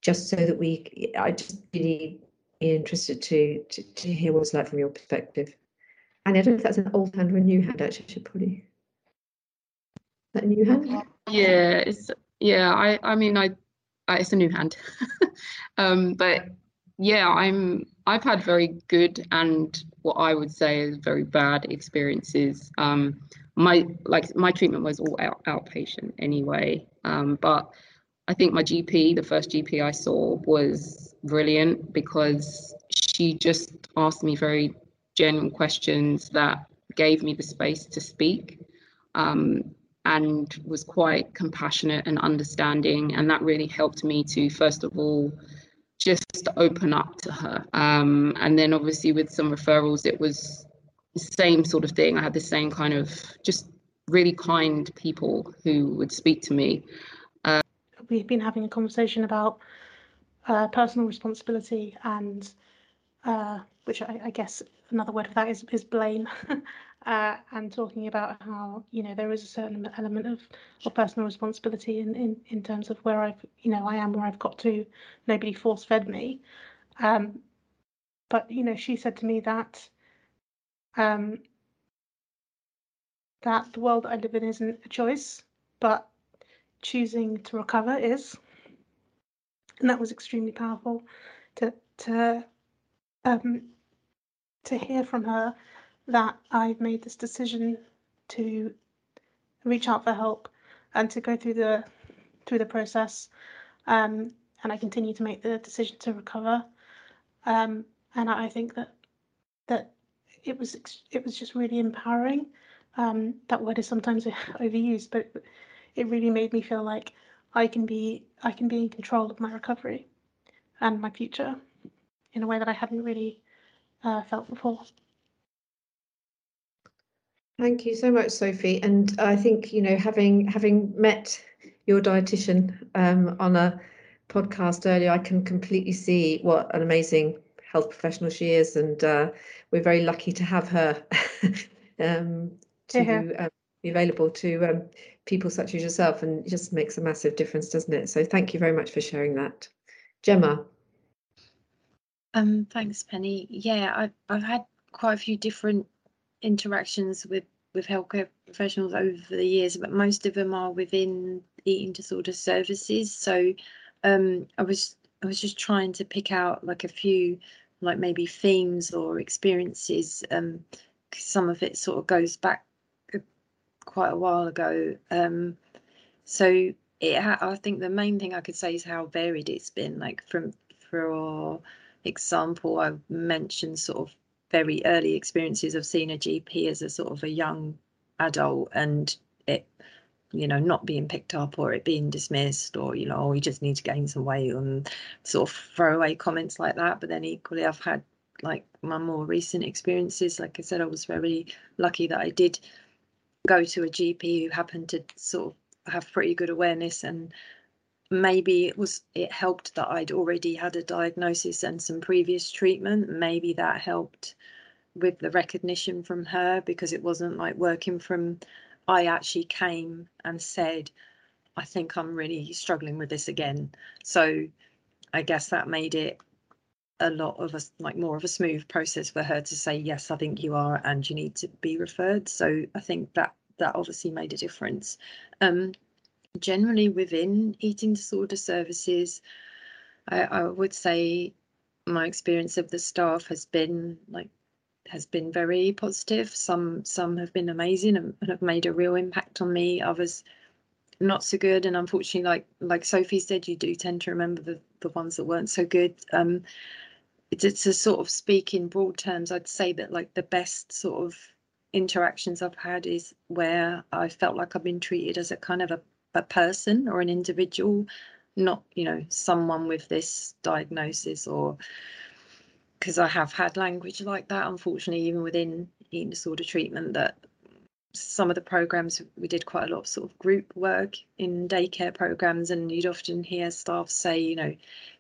just so that I just really interested to hear what it's like from your perspective. And I don't know if that's an old hand or a new hand, actually, should probably. Is that a new hand? Yeah, it's a new hand. But yeah, I've had very good and what I would say is very bad experiences. My treatment was all outpatient anyway. But I think my GP, the first GP I saw, was brilliant because she just asked me very general questions that gave me the space to speak. And was quite compassionate and understanding, and that really helped me to, first of all, just open up to her. And then obviously with some referrals, it was the same sort of thing. I had the same kind of just really kind people who would speak to me. We've been having a conversation about personal responsibility and which I guess another word for that is blame. And talking about how, you know, there is a certain element of personal responsibility in terms of where I've, you know, I am where I've got to. Nobody force fed me. But, you know, she said to me that that the world I live in isn't a choice, but choosing to recover is. And that was extremely powerful to hear from her, that I've made this decision to reach out for help and to go through the process, and I continue to make the decision to recover, and I think that it was just really empowering. That word is sometimes overused, but it really made me feel like I can be in control of my recovery and my future in a way that I hadn't really felt before. Thank you so much, Sophie. And I think, you know, having met your dietitian on a podcast earlier, I can completely see what an amazing health professional she is, and we're very lucky to have her be available to people such as yourself, and it just makes a massive difference, doesn't it? So thank you very much for sharing that. Gemma. Thanks, Penny. Yeah, I've had quite a few different interactions with healthcare professionals over the years, but most of them are within eating disorder services. So I was just trying to pick out like a few, like maybe themes or experiences. Some of it sort of goes back quite a while ago. So I think the main thing I could say is how varied it's been. Like for example, I mentioned sort of very early experiences of seeing a GP as a sort of a young adult, and it you know, not being picked up or it being dismissed or, you know, oh, you just need to gain some weight and sort of throwaway comments like that. But then equally, I've had like my more recent experiences. Like I said, I was very lucky that I did go to a GP who happened to sort of have pretty good awareness, and maybe it helped that I'd already had a diagnosis and some previous treatment. Maybe that helped with the recognition from her, because it wasn't like working from, I actually came and said, I think I'm really struggling with this again. So I guess that made it more of a smooth process for her to say, yes, I think you are and you need to be referred. So I think that obviously made a difference. Generally within eating disorder services, I would say my experience of the staff has been very positive. Some have been amazing and have made a real impact on me. Others not so good, and unfortunately, like Sophie said, you do tend to remember the ones that weren't so good. To sort of speak in broad terms, I'd say that like the best sort of interactions I've had is where I felt like I've been treated as a kind of a person or an individual, not, you know, someone with this diagnosis, or because I have had language like that, unfortunately, even within eating disorder treatment, that some of the programs we did quite a lot of sort of group work in daycare programs, and you'd often hear staff say, you know,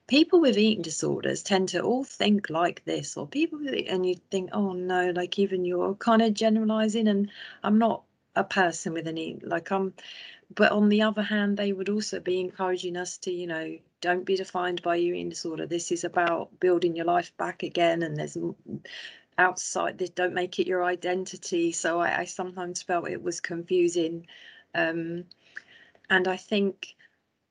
people with eating disorders tend to all think like this, or people with, and you'd think, oh no, like even you're kind of generalizing, and I'm not a person with an eating, like I'm, but on the other hand, they would also be encouraging us to, you know, don't be defined by your eating disorder. This is about building your life back again, and there's outside this, don't make it your identity. So I sometimes felt it was confusing, and I think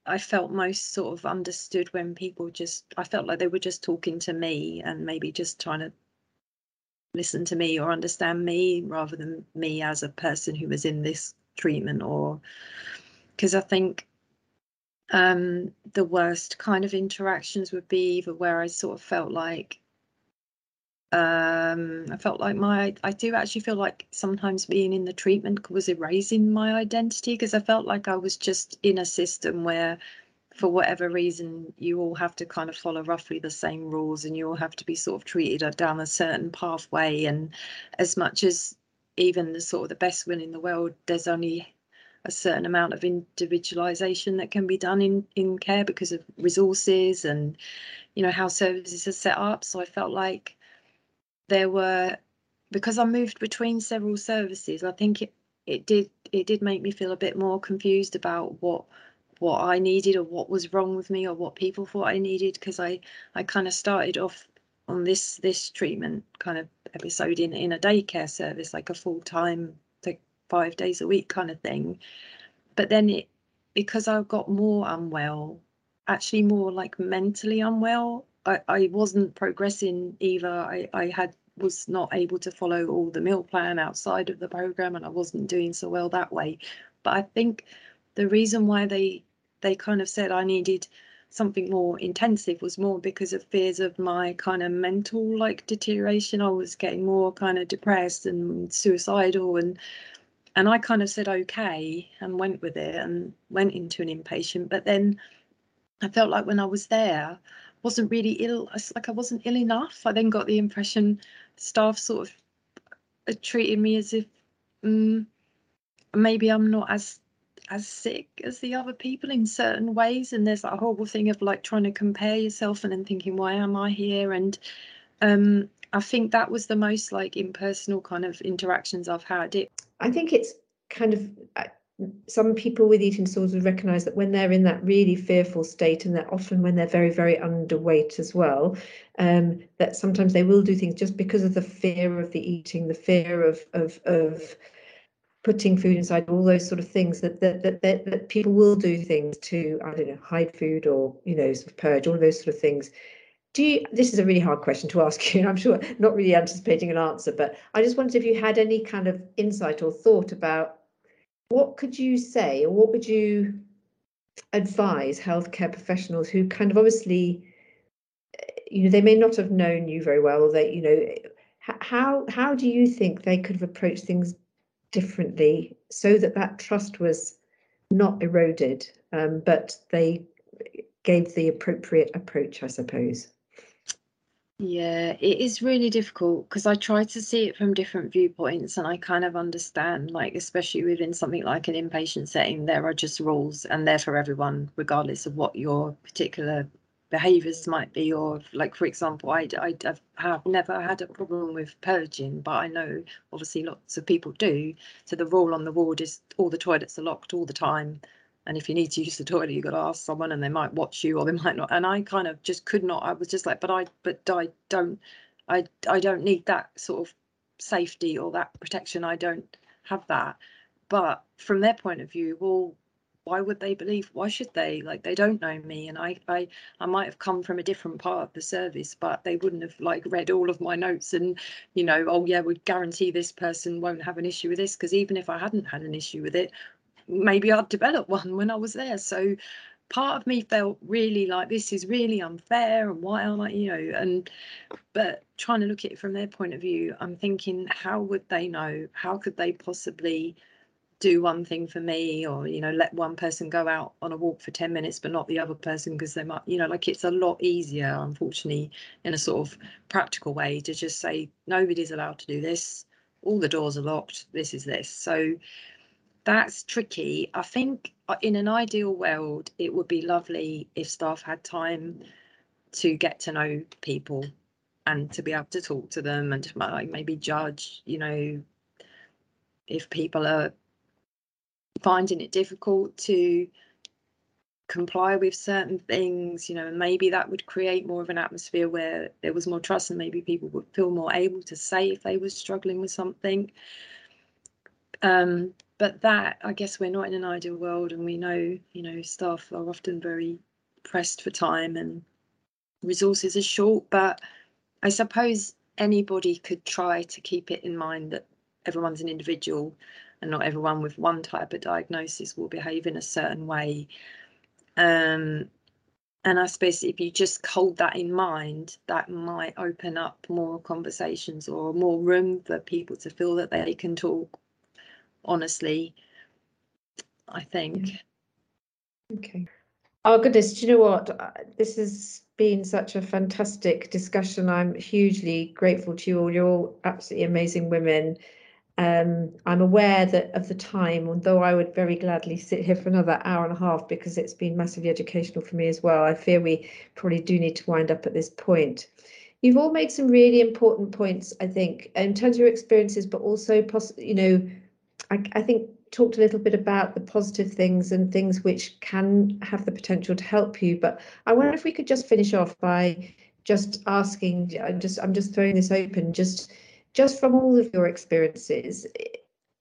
I felt most sort of understood when people just, I felt like they were just talking to me and maybe just trying to listen to me or understand me, rather than me as a person who was in this treatment. Or because I think the worst kind of interactions would be either where I sort of felt like I do actually feel like sometimes being in the treatment was erasing my identity, because I felt like I was just in a system where, for whatever reason, you all have to kind of follow roughly the same rules, and you all have to be sort of treated down a certain pathway. And as much as even the sort of the best will in the world, there's only a certain amount of individualization that can be done in care because of resources and, you know, how services are set up. So I felt like because I moved between several services, I think it did make me feel a bit more confused about what I needed, or what was wrong with me, or what people thought I needed, because I kind of started off on this treatment kind of episode in a daycare service, like a full-time, like 5 days a week kind of thing. But then because I got more unwell, actually more like mentally unwell, I wasn't progressing either. I was not able to follow all the meal plan outside of the program, and I wasn't doing so well that way. But I think the reason why they kind of said I needed something more intensive was more because of fears of my kind of mental like deterioration. I was getting more kind of depressed and suicidal, and I kind of said okay and went with it and went into an inpatient. But then I felt like when I was there, wasn't really ill, like I wasn't ill enough. I then got the impression staff sort of treated me as if maybe I'm not as sick as the other people in certain ways, and there's that horrible thing of like trying to compare yourself and then thinking, why am I here? And I think that was the most like impersonal kind of interactions I've had. I think it's kind of some people with eating disorders recognise that when they're in that really fearful state, and that often when they're very, very underweight as well, that sometimes they will do things just because of the fear of the eating, the fear of putting food inside, all those sort of things, that people will do things to, I don't know, hide food, or, you know, sort of purge, all of those sort of things. This is a really hard question to ask you, and I'm sure not really anticipating an answer, but I just wondered if you had any kind of insight or thought about what could you say, or what would you advise healthcare professionals who kind of obviously, you know, they may not have known you very well, or they, you know, how do you think they could have approached things differently so that trust was not eroded, but they gave the appropriate approach, I suppose. Yeah, it is really difficult because I try to see it from different viewpoints, and I kind of understand, like, especially within something like an inpatient setting, there are just rules and they're for everyone, regardless of what your particular behaviours might be. Or, like, for example, I have never had a problem with purging, but I know obviously lots of people do. So the rule on the ward is all the toilets are locked all the time, and if you need to use the toilet, you've got to ask someone, and they might watch you or they might not. And I kind of just could not. I was just like, but I don't need that sort of safety or that protection. I don't have that. But from their point of view, well, why would they believe? Why should they? Like, they don't know me, and I might have come from a different part of the service, but they wouldn't have, like, read all of my notes and, you know, oh yeah, we guarantee this person won't have an issue with this, because even if I hadn't had an issue with it, maybe I'd develop one when I was there. So part of me felt really like, this is really unfair, and why am I, you know, and but trying to look at it from their point of view, I'm thinking, how would they know? How could they possibly do one thing for me, or, you know, let one person go out on a walk for 10 minutes but not the other person, because they might, you know, like, it's a lot easier, unfortunately, in a sort of practical way to just say nobody's allowed to do this, all the doors are locked, this is this. So that's tricky. I think in an ideal world, it would be lovely if staff had time to get to know people and to be able to talk to them and to, like, maybe judge, you know, if people are finding it difficult to comply with certain things, you know, and maybe that would create more of an atmosphere where there was more trust, and maybe people would feel more able to say if they were struggling with something. But that, I guess, we're not in an ideal world, and we know, you know, staff are often very pressed for time and resources are short, but I suppose anybody could try to keep it in mind that everyone's an individual and not everyone with one type of diagnosis will behave in a certain way. And I suppose if you just hold that in mind, that might open up more conversations or more room for people to feel that they can talk honestly, I think. Okay. Oh goodness, do you know what? This has been such a fantastic discussion. I'm hugely grateful to you all. You're all absolutely amazing women. I'm aware that of the time, although I would very gladly sit here for another hour and a half because it's been massively educational for me as well. I fear we probably do need to wind up at this point. You've all made some really important points, I think, in terms of your experiences, but also possibly, you know, I think talked a little bit about the positive things and things which can have the potential to help you. But I wonder if we could just finish off by just asking, I'm just throwing this open, just from all of your experiences,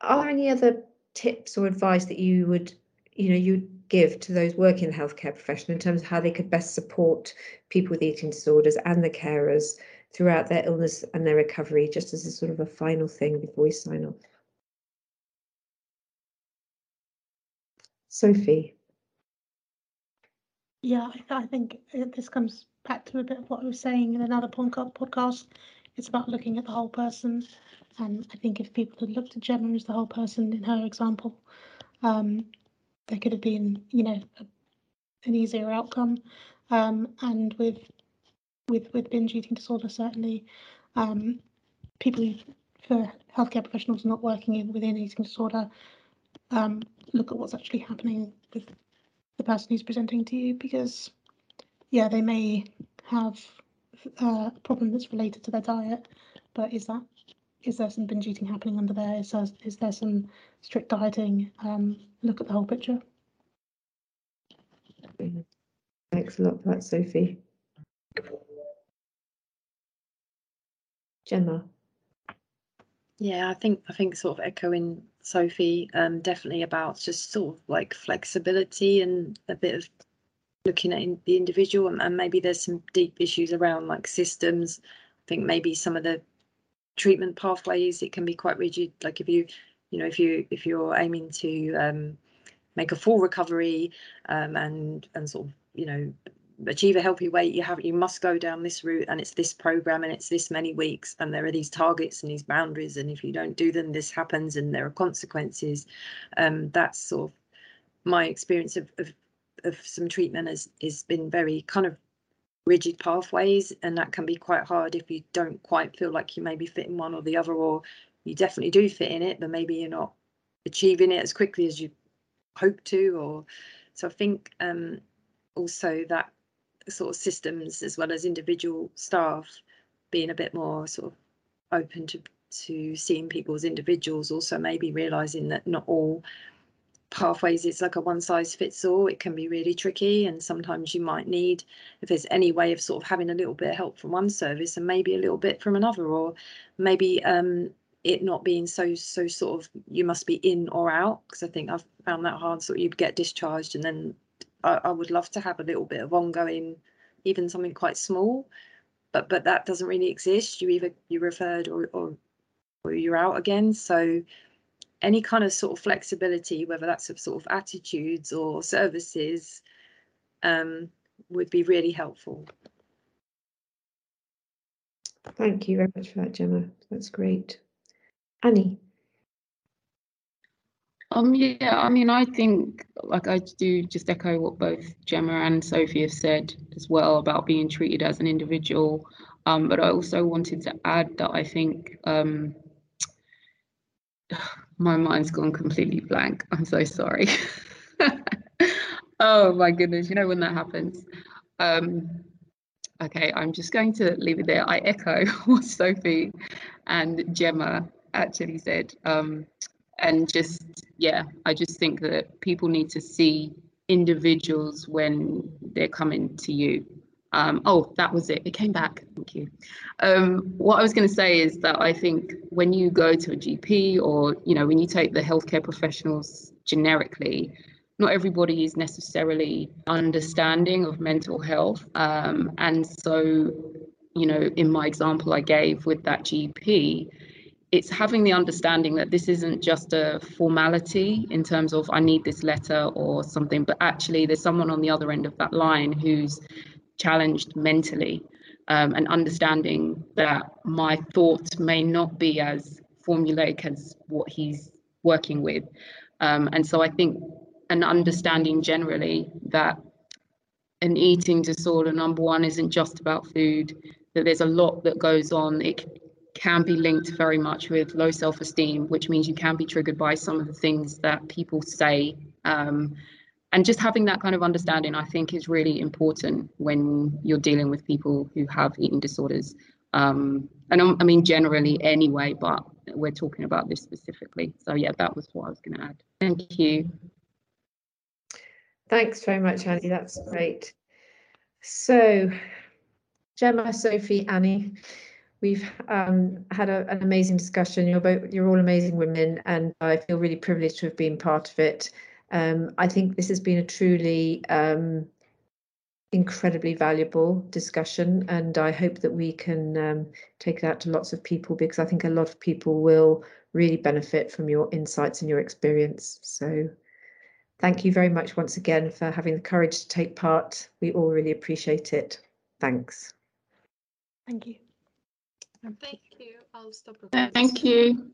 are there any other tips or advice that you would, you know, you'd give to those working in the healthcare profession in terms of how they could best support people with eating disorders and the carers throughout their illness and their recovery, just as a sort of a final thing before we sign off? Sophie. Yeah, I think this comes back to a bit of what I was saying in another podcast. It's about looking at the whole person. And I think if people had looked at Gemma as the whole person in her example, there could have been, you know, an easier outcome. And with binge eating disorder, certainly people for healthcare professionals not working within eating disorder, look at what's actually happening with the person who's presenting to you, because, yeah, they may have a problem that's related to their diet, but is there some binge eating happening under there? Is there some strict dieting? Look at the whole picture. Thanks a lot for that, Sophie. Gemma. Yeah, I think sort of echoing Sophie, definitely about just sort of like flexibility and a bit of looking at the individual, and maybe there's some deep issues around, like, systems. I think maybe some of the treatment pathways, it can be quite rigid. Like if you're aiming to make a full recovery and sort of, you know, achieve a healthy weight, you must go down this route, and it's this program, and it's this many weeks, and there are these targets and these boundaries, and if you don't do them, this happens, and there are consequences. That's sort of my experience of some treatment has been very kind of rigid pathways, and that can be quite hard if you don't quite feel like you maybe fit in one or the other, or you definitely do fit in it, but maybe you're not achieving it as quickly as you hope to. Or so I think also that sort of systems as well as individual staff being a bit more sort of open to seeing people as individuals, also maybe realizing that not all pathways, it's like a one size fits all. It can be really tricky, and sometimes you might need, if there's any way of sort of having a little bit of help from one service and maybe a little bit from another, or maybe it not being so sort of you must be in or out, because I think I've found that hard. So you'd get discharged, and then I would love to have a little bit of ongoing, even something quite small, but that doesn't really exist. You either you're referred or you're out again. So any kind of sort of flexibility, whether that's of sort of attitudes or services, would be really helpful. Thank you very much for that, Gemma. That's great. Annie? Yeah, I mean, I think, like, I do just echo what both Gemma and Sophie have said as well about being treated as an individual. But I also wanted to add that I think my mind's gone completely blank. I'm so sorry. Oh, my goodness. You know when that happens. OK, I'm just going to leave it there. I echo what Sophie and Gemma actually said. And just, yeah, I just think that people need to see individuals when they're coming to you. Oh, that was it. It came back. Thank you. What I was going to say is that I think when you go to a GP, or, you know, when you take the healthcare professionals generically, not everybody is necessarily understanding of mental health. And so, you know, in my example I gave with that GP, it's having the understanding that this isn't just a formality in terms of I need this letter or something, but actually there's someone on the other end of that line who's challenged mentally, and understanding that my thoughts may not be as formulaic as what he's working with. And so I think an understanding generally that an eating disorder, number one, isn't just about food, that there's a lot that goes on. It can be linked very much with low self-esteem, which means you can be triggered by some of the things that people say. And just having that kind of understanding, I think, is really important when you're dealing with people who have eating disorders. And I mean, generally anyway, but we're talking about this specifically. So yeah, that was what I was going to add. Thank you. Thanks very much, Annie. That's great. So, Gemma, Sophie, Annie, we've had an amazing discussion. You're all amazing women, and I feel really privileged to have been part of it. I think this has been a truly incredibly valuable discussion, and I hope that we can take it out to lots of people, because I think a lot of people will really benefit from your insights and your experience. So thank you very much once again for having the courage to take part. We all really appreciate it. Thanks. Thank you. Thank you. I'll stop recording. Thank you.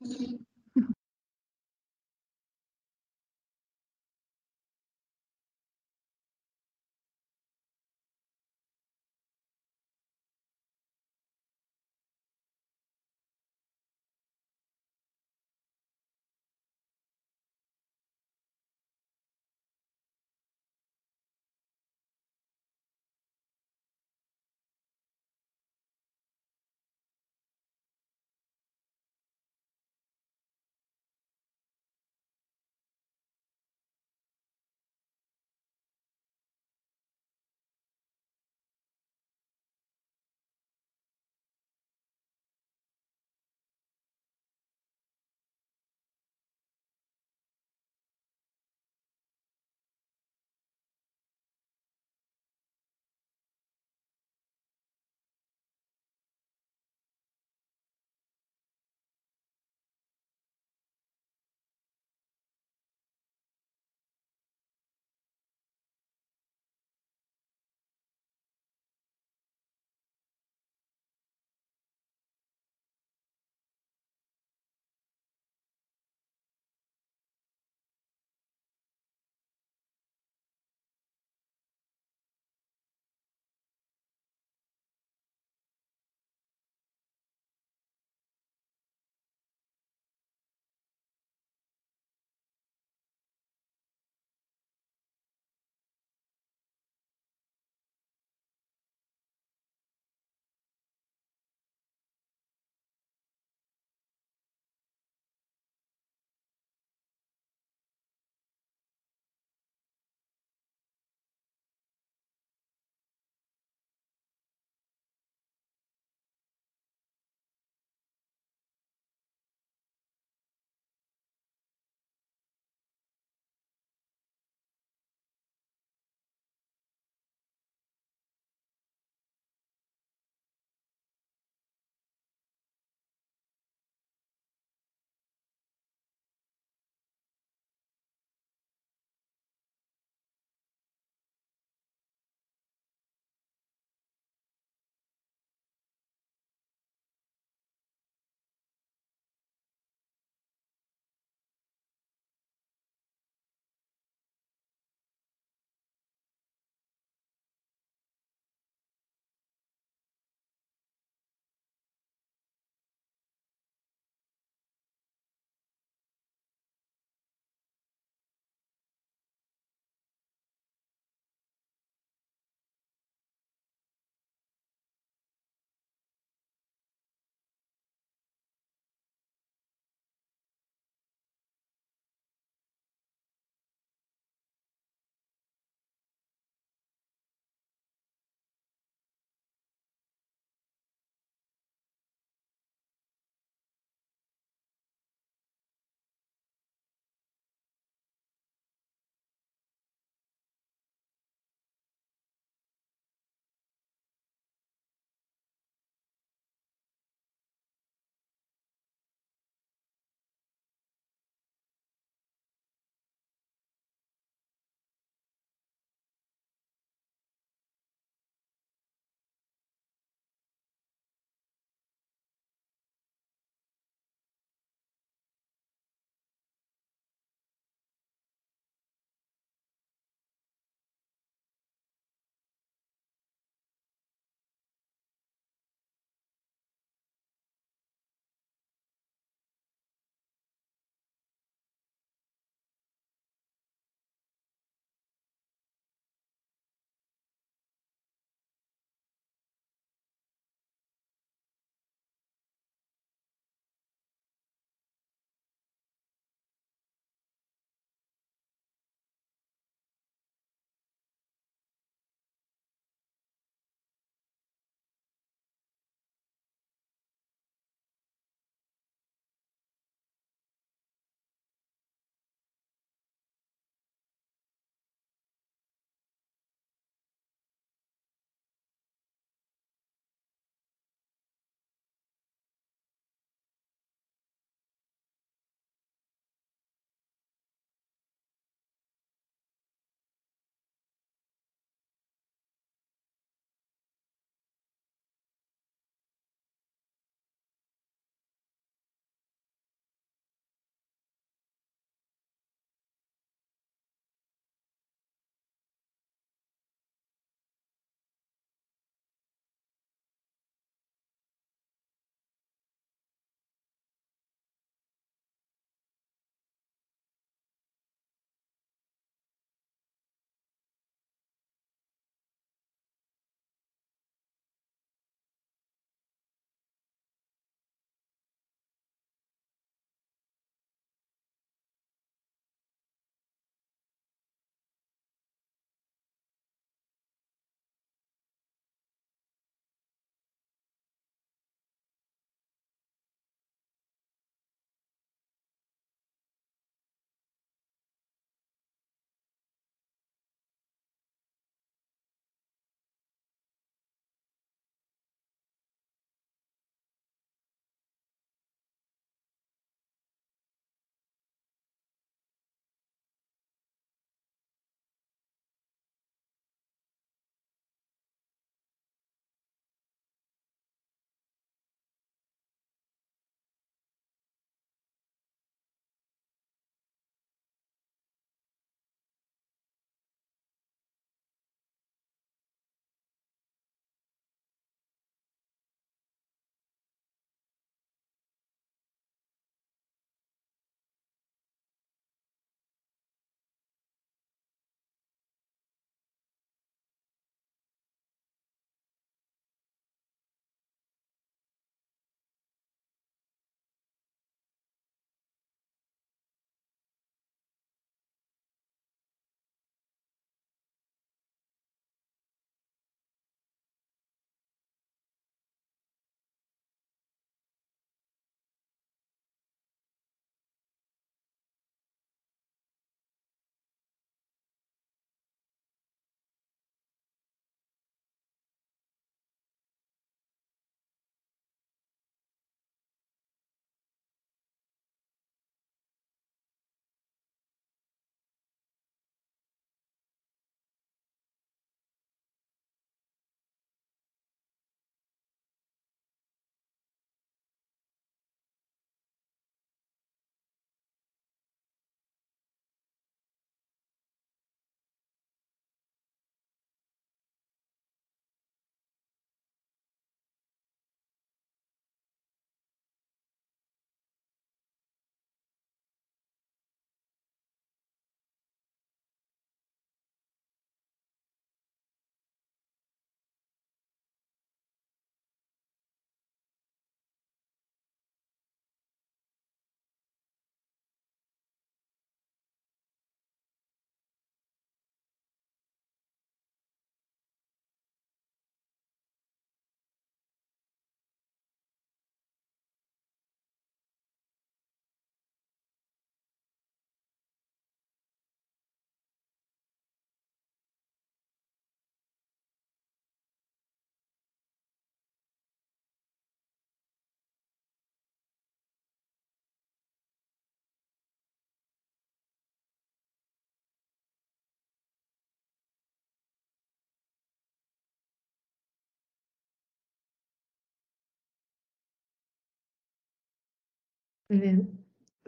Brilliant.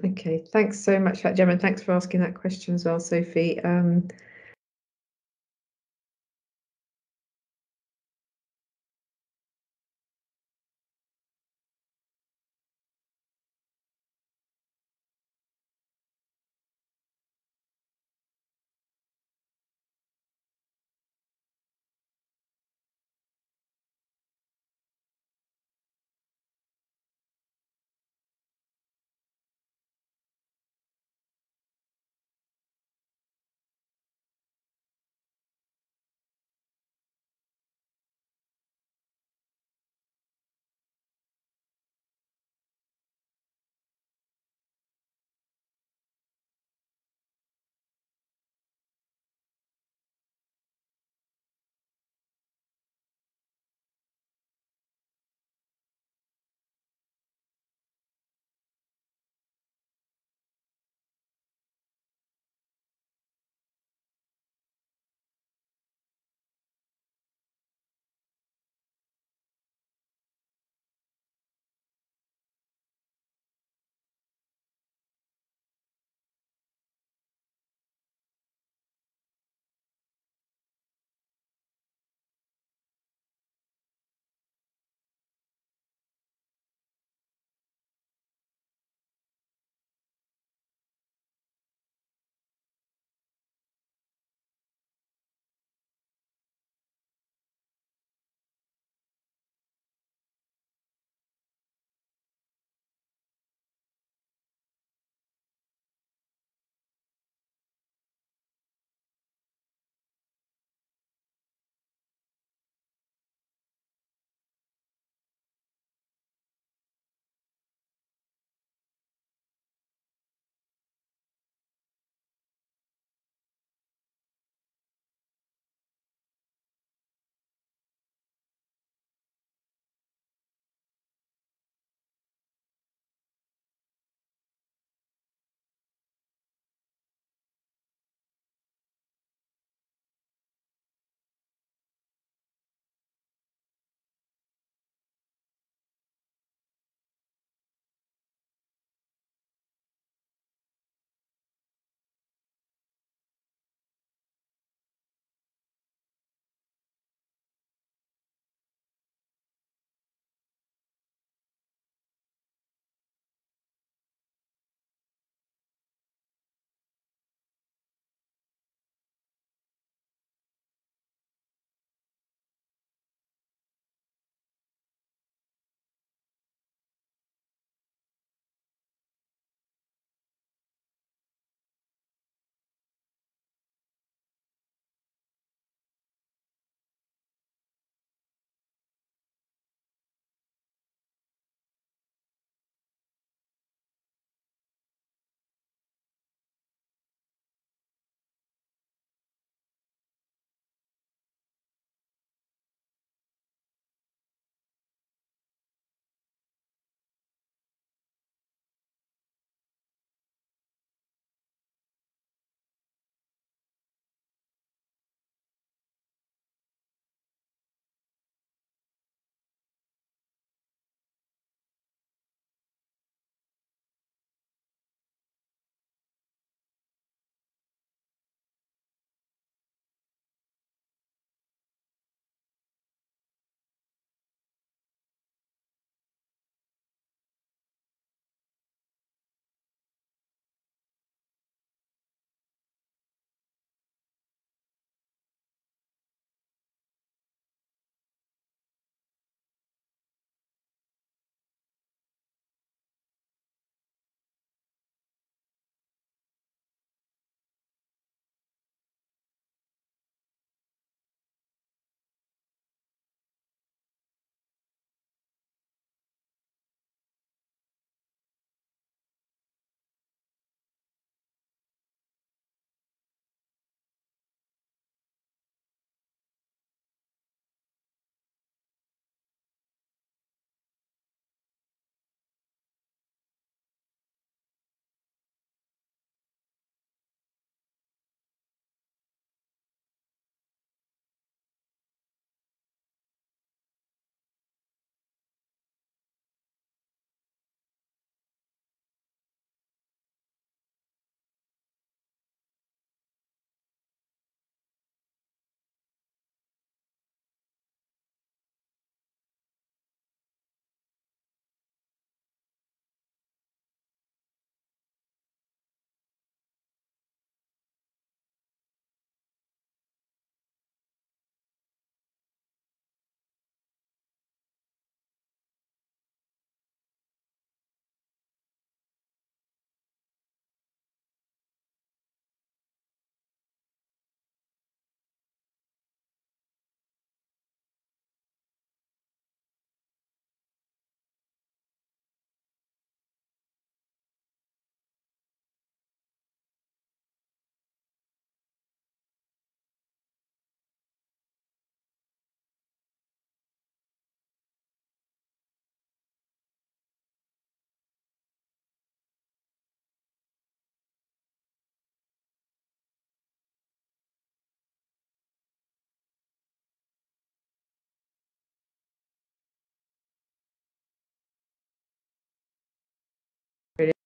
Okay, thanks so much for that, Gemma, and thanks for asking that question as well, Sophie.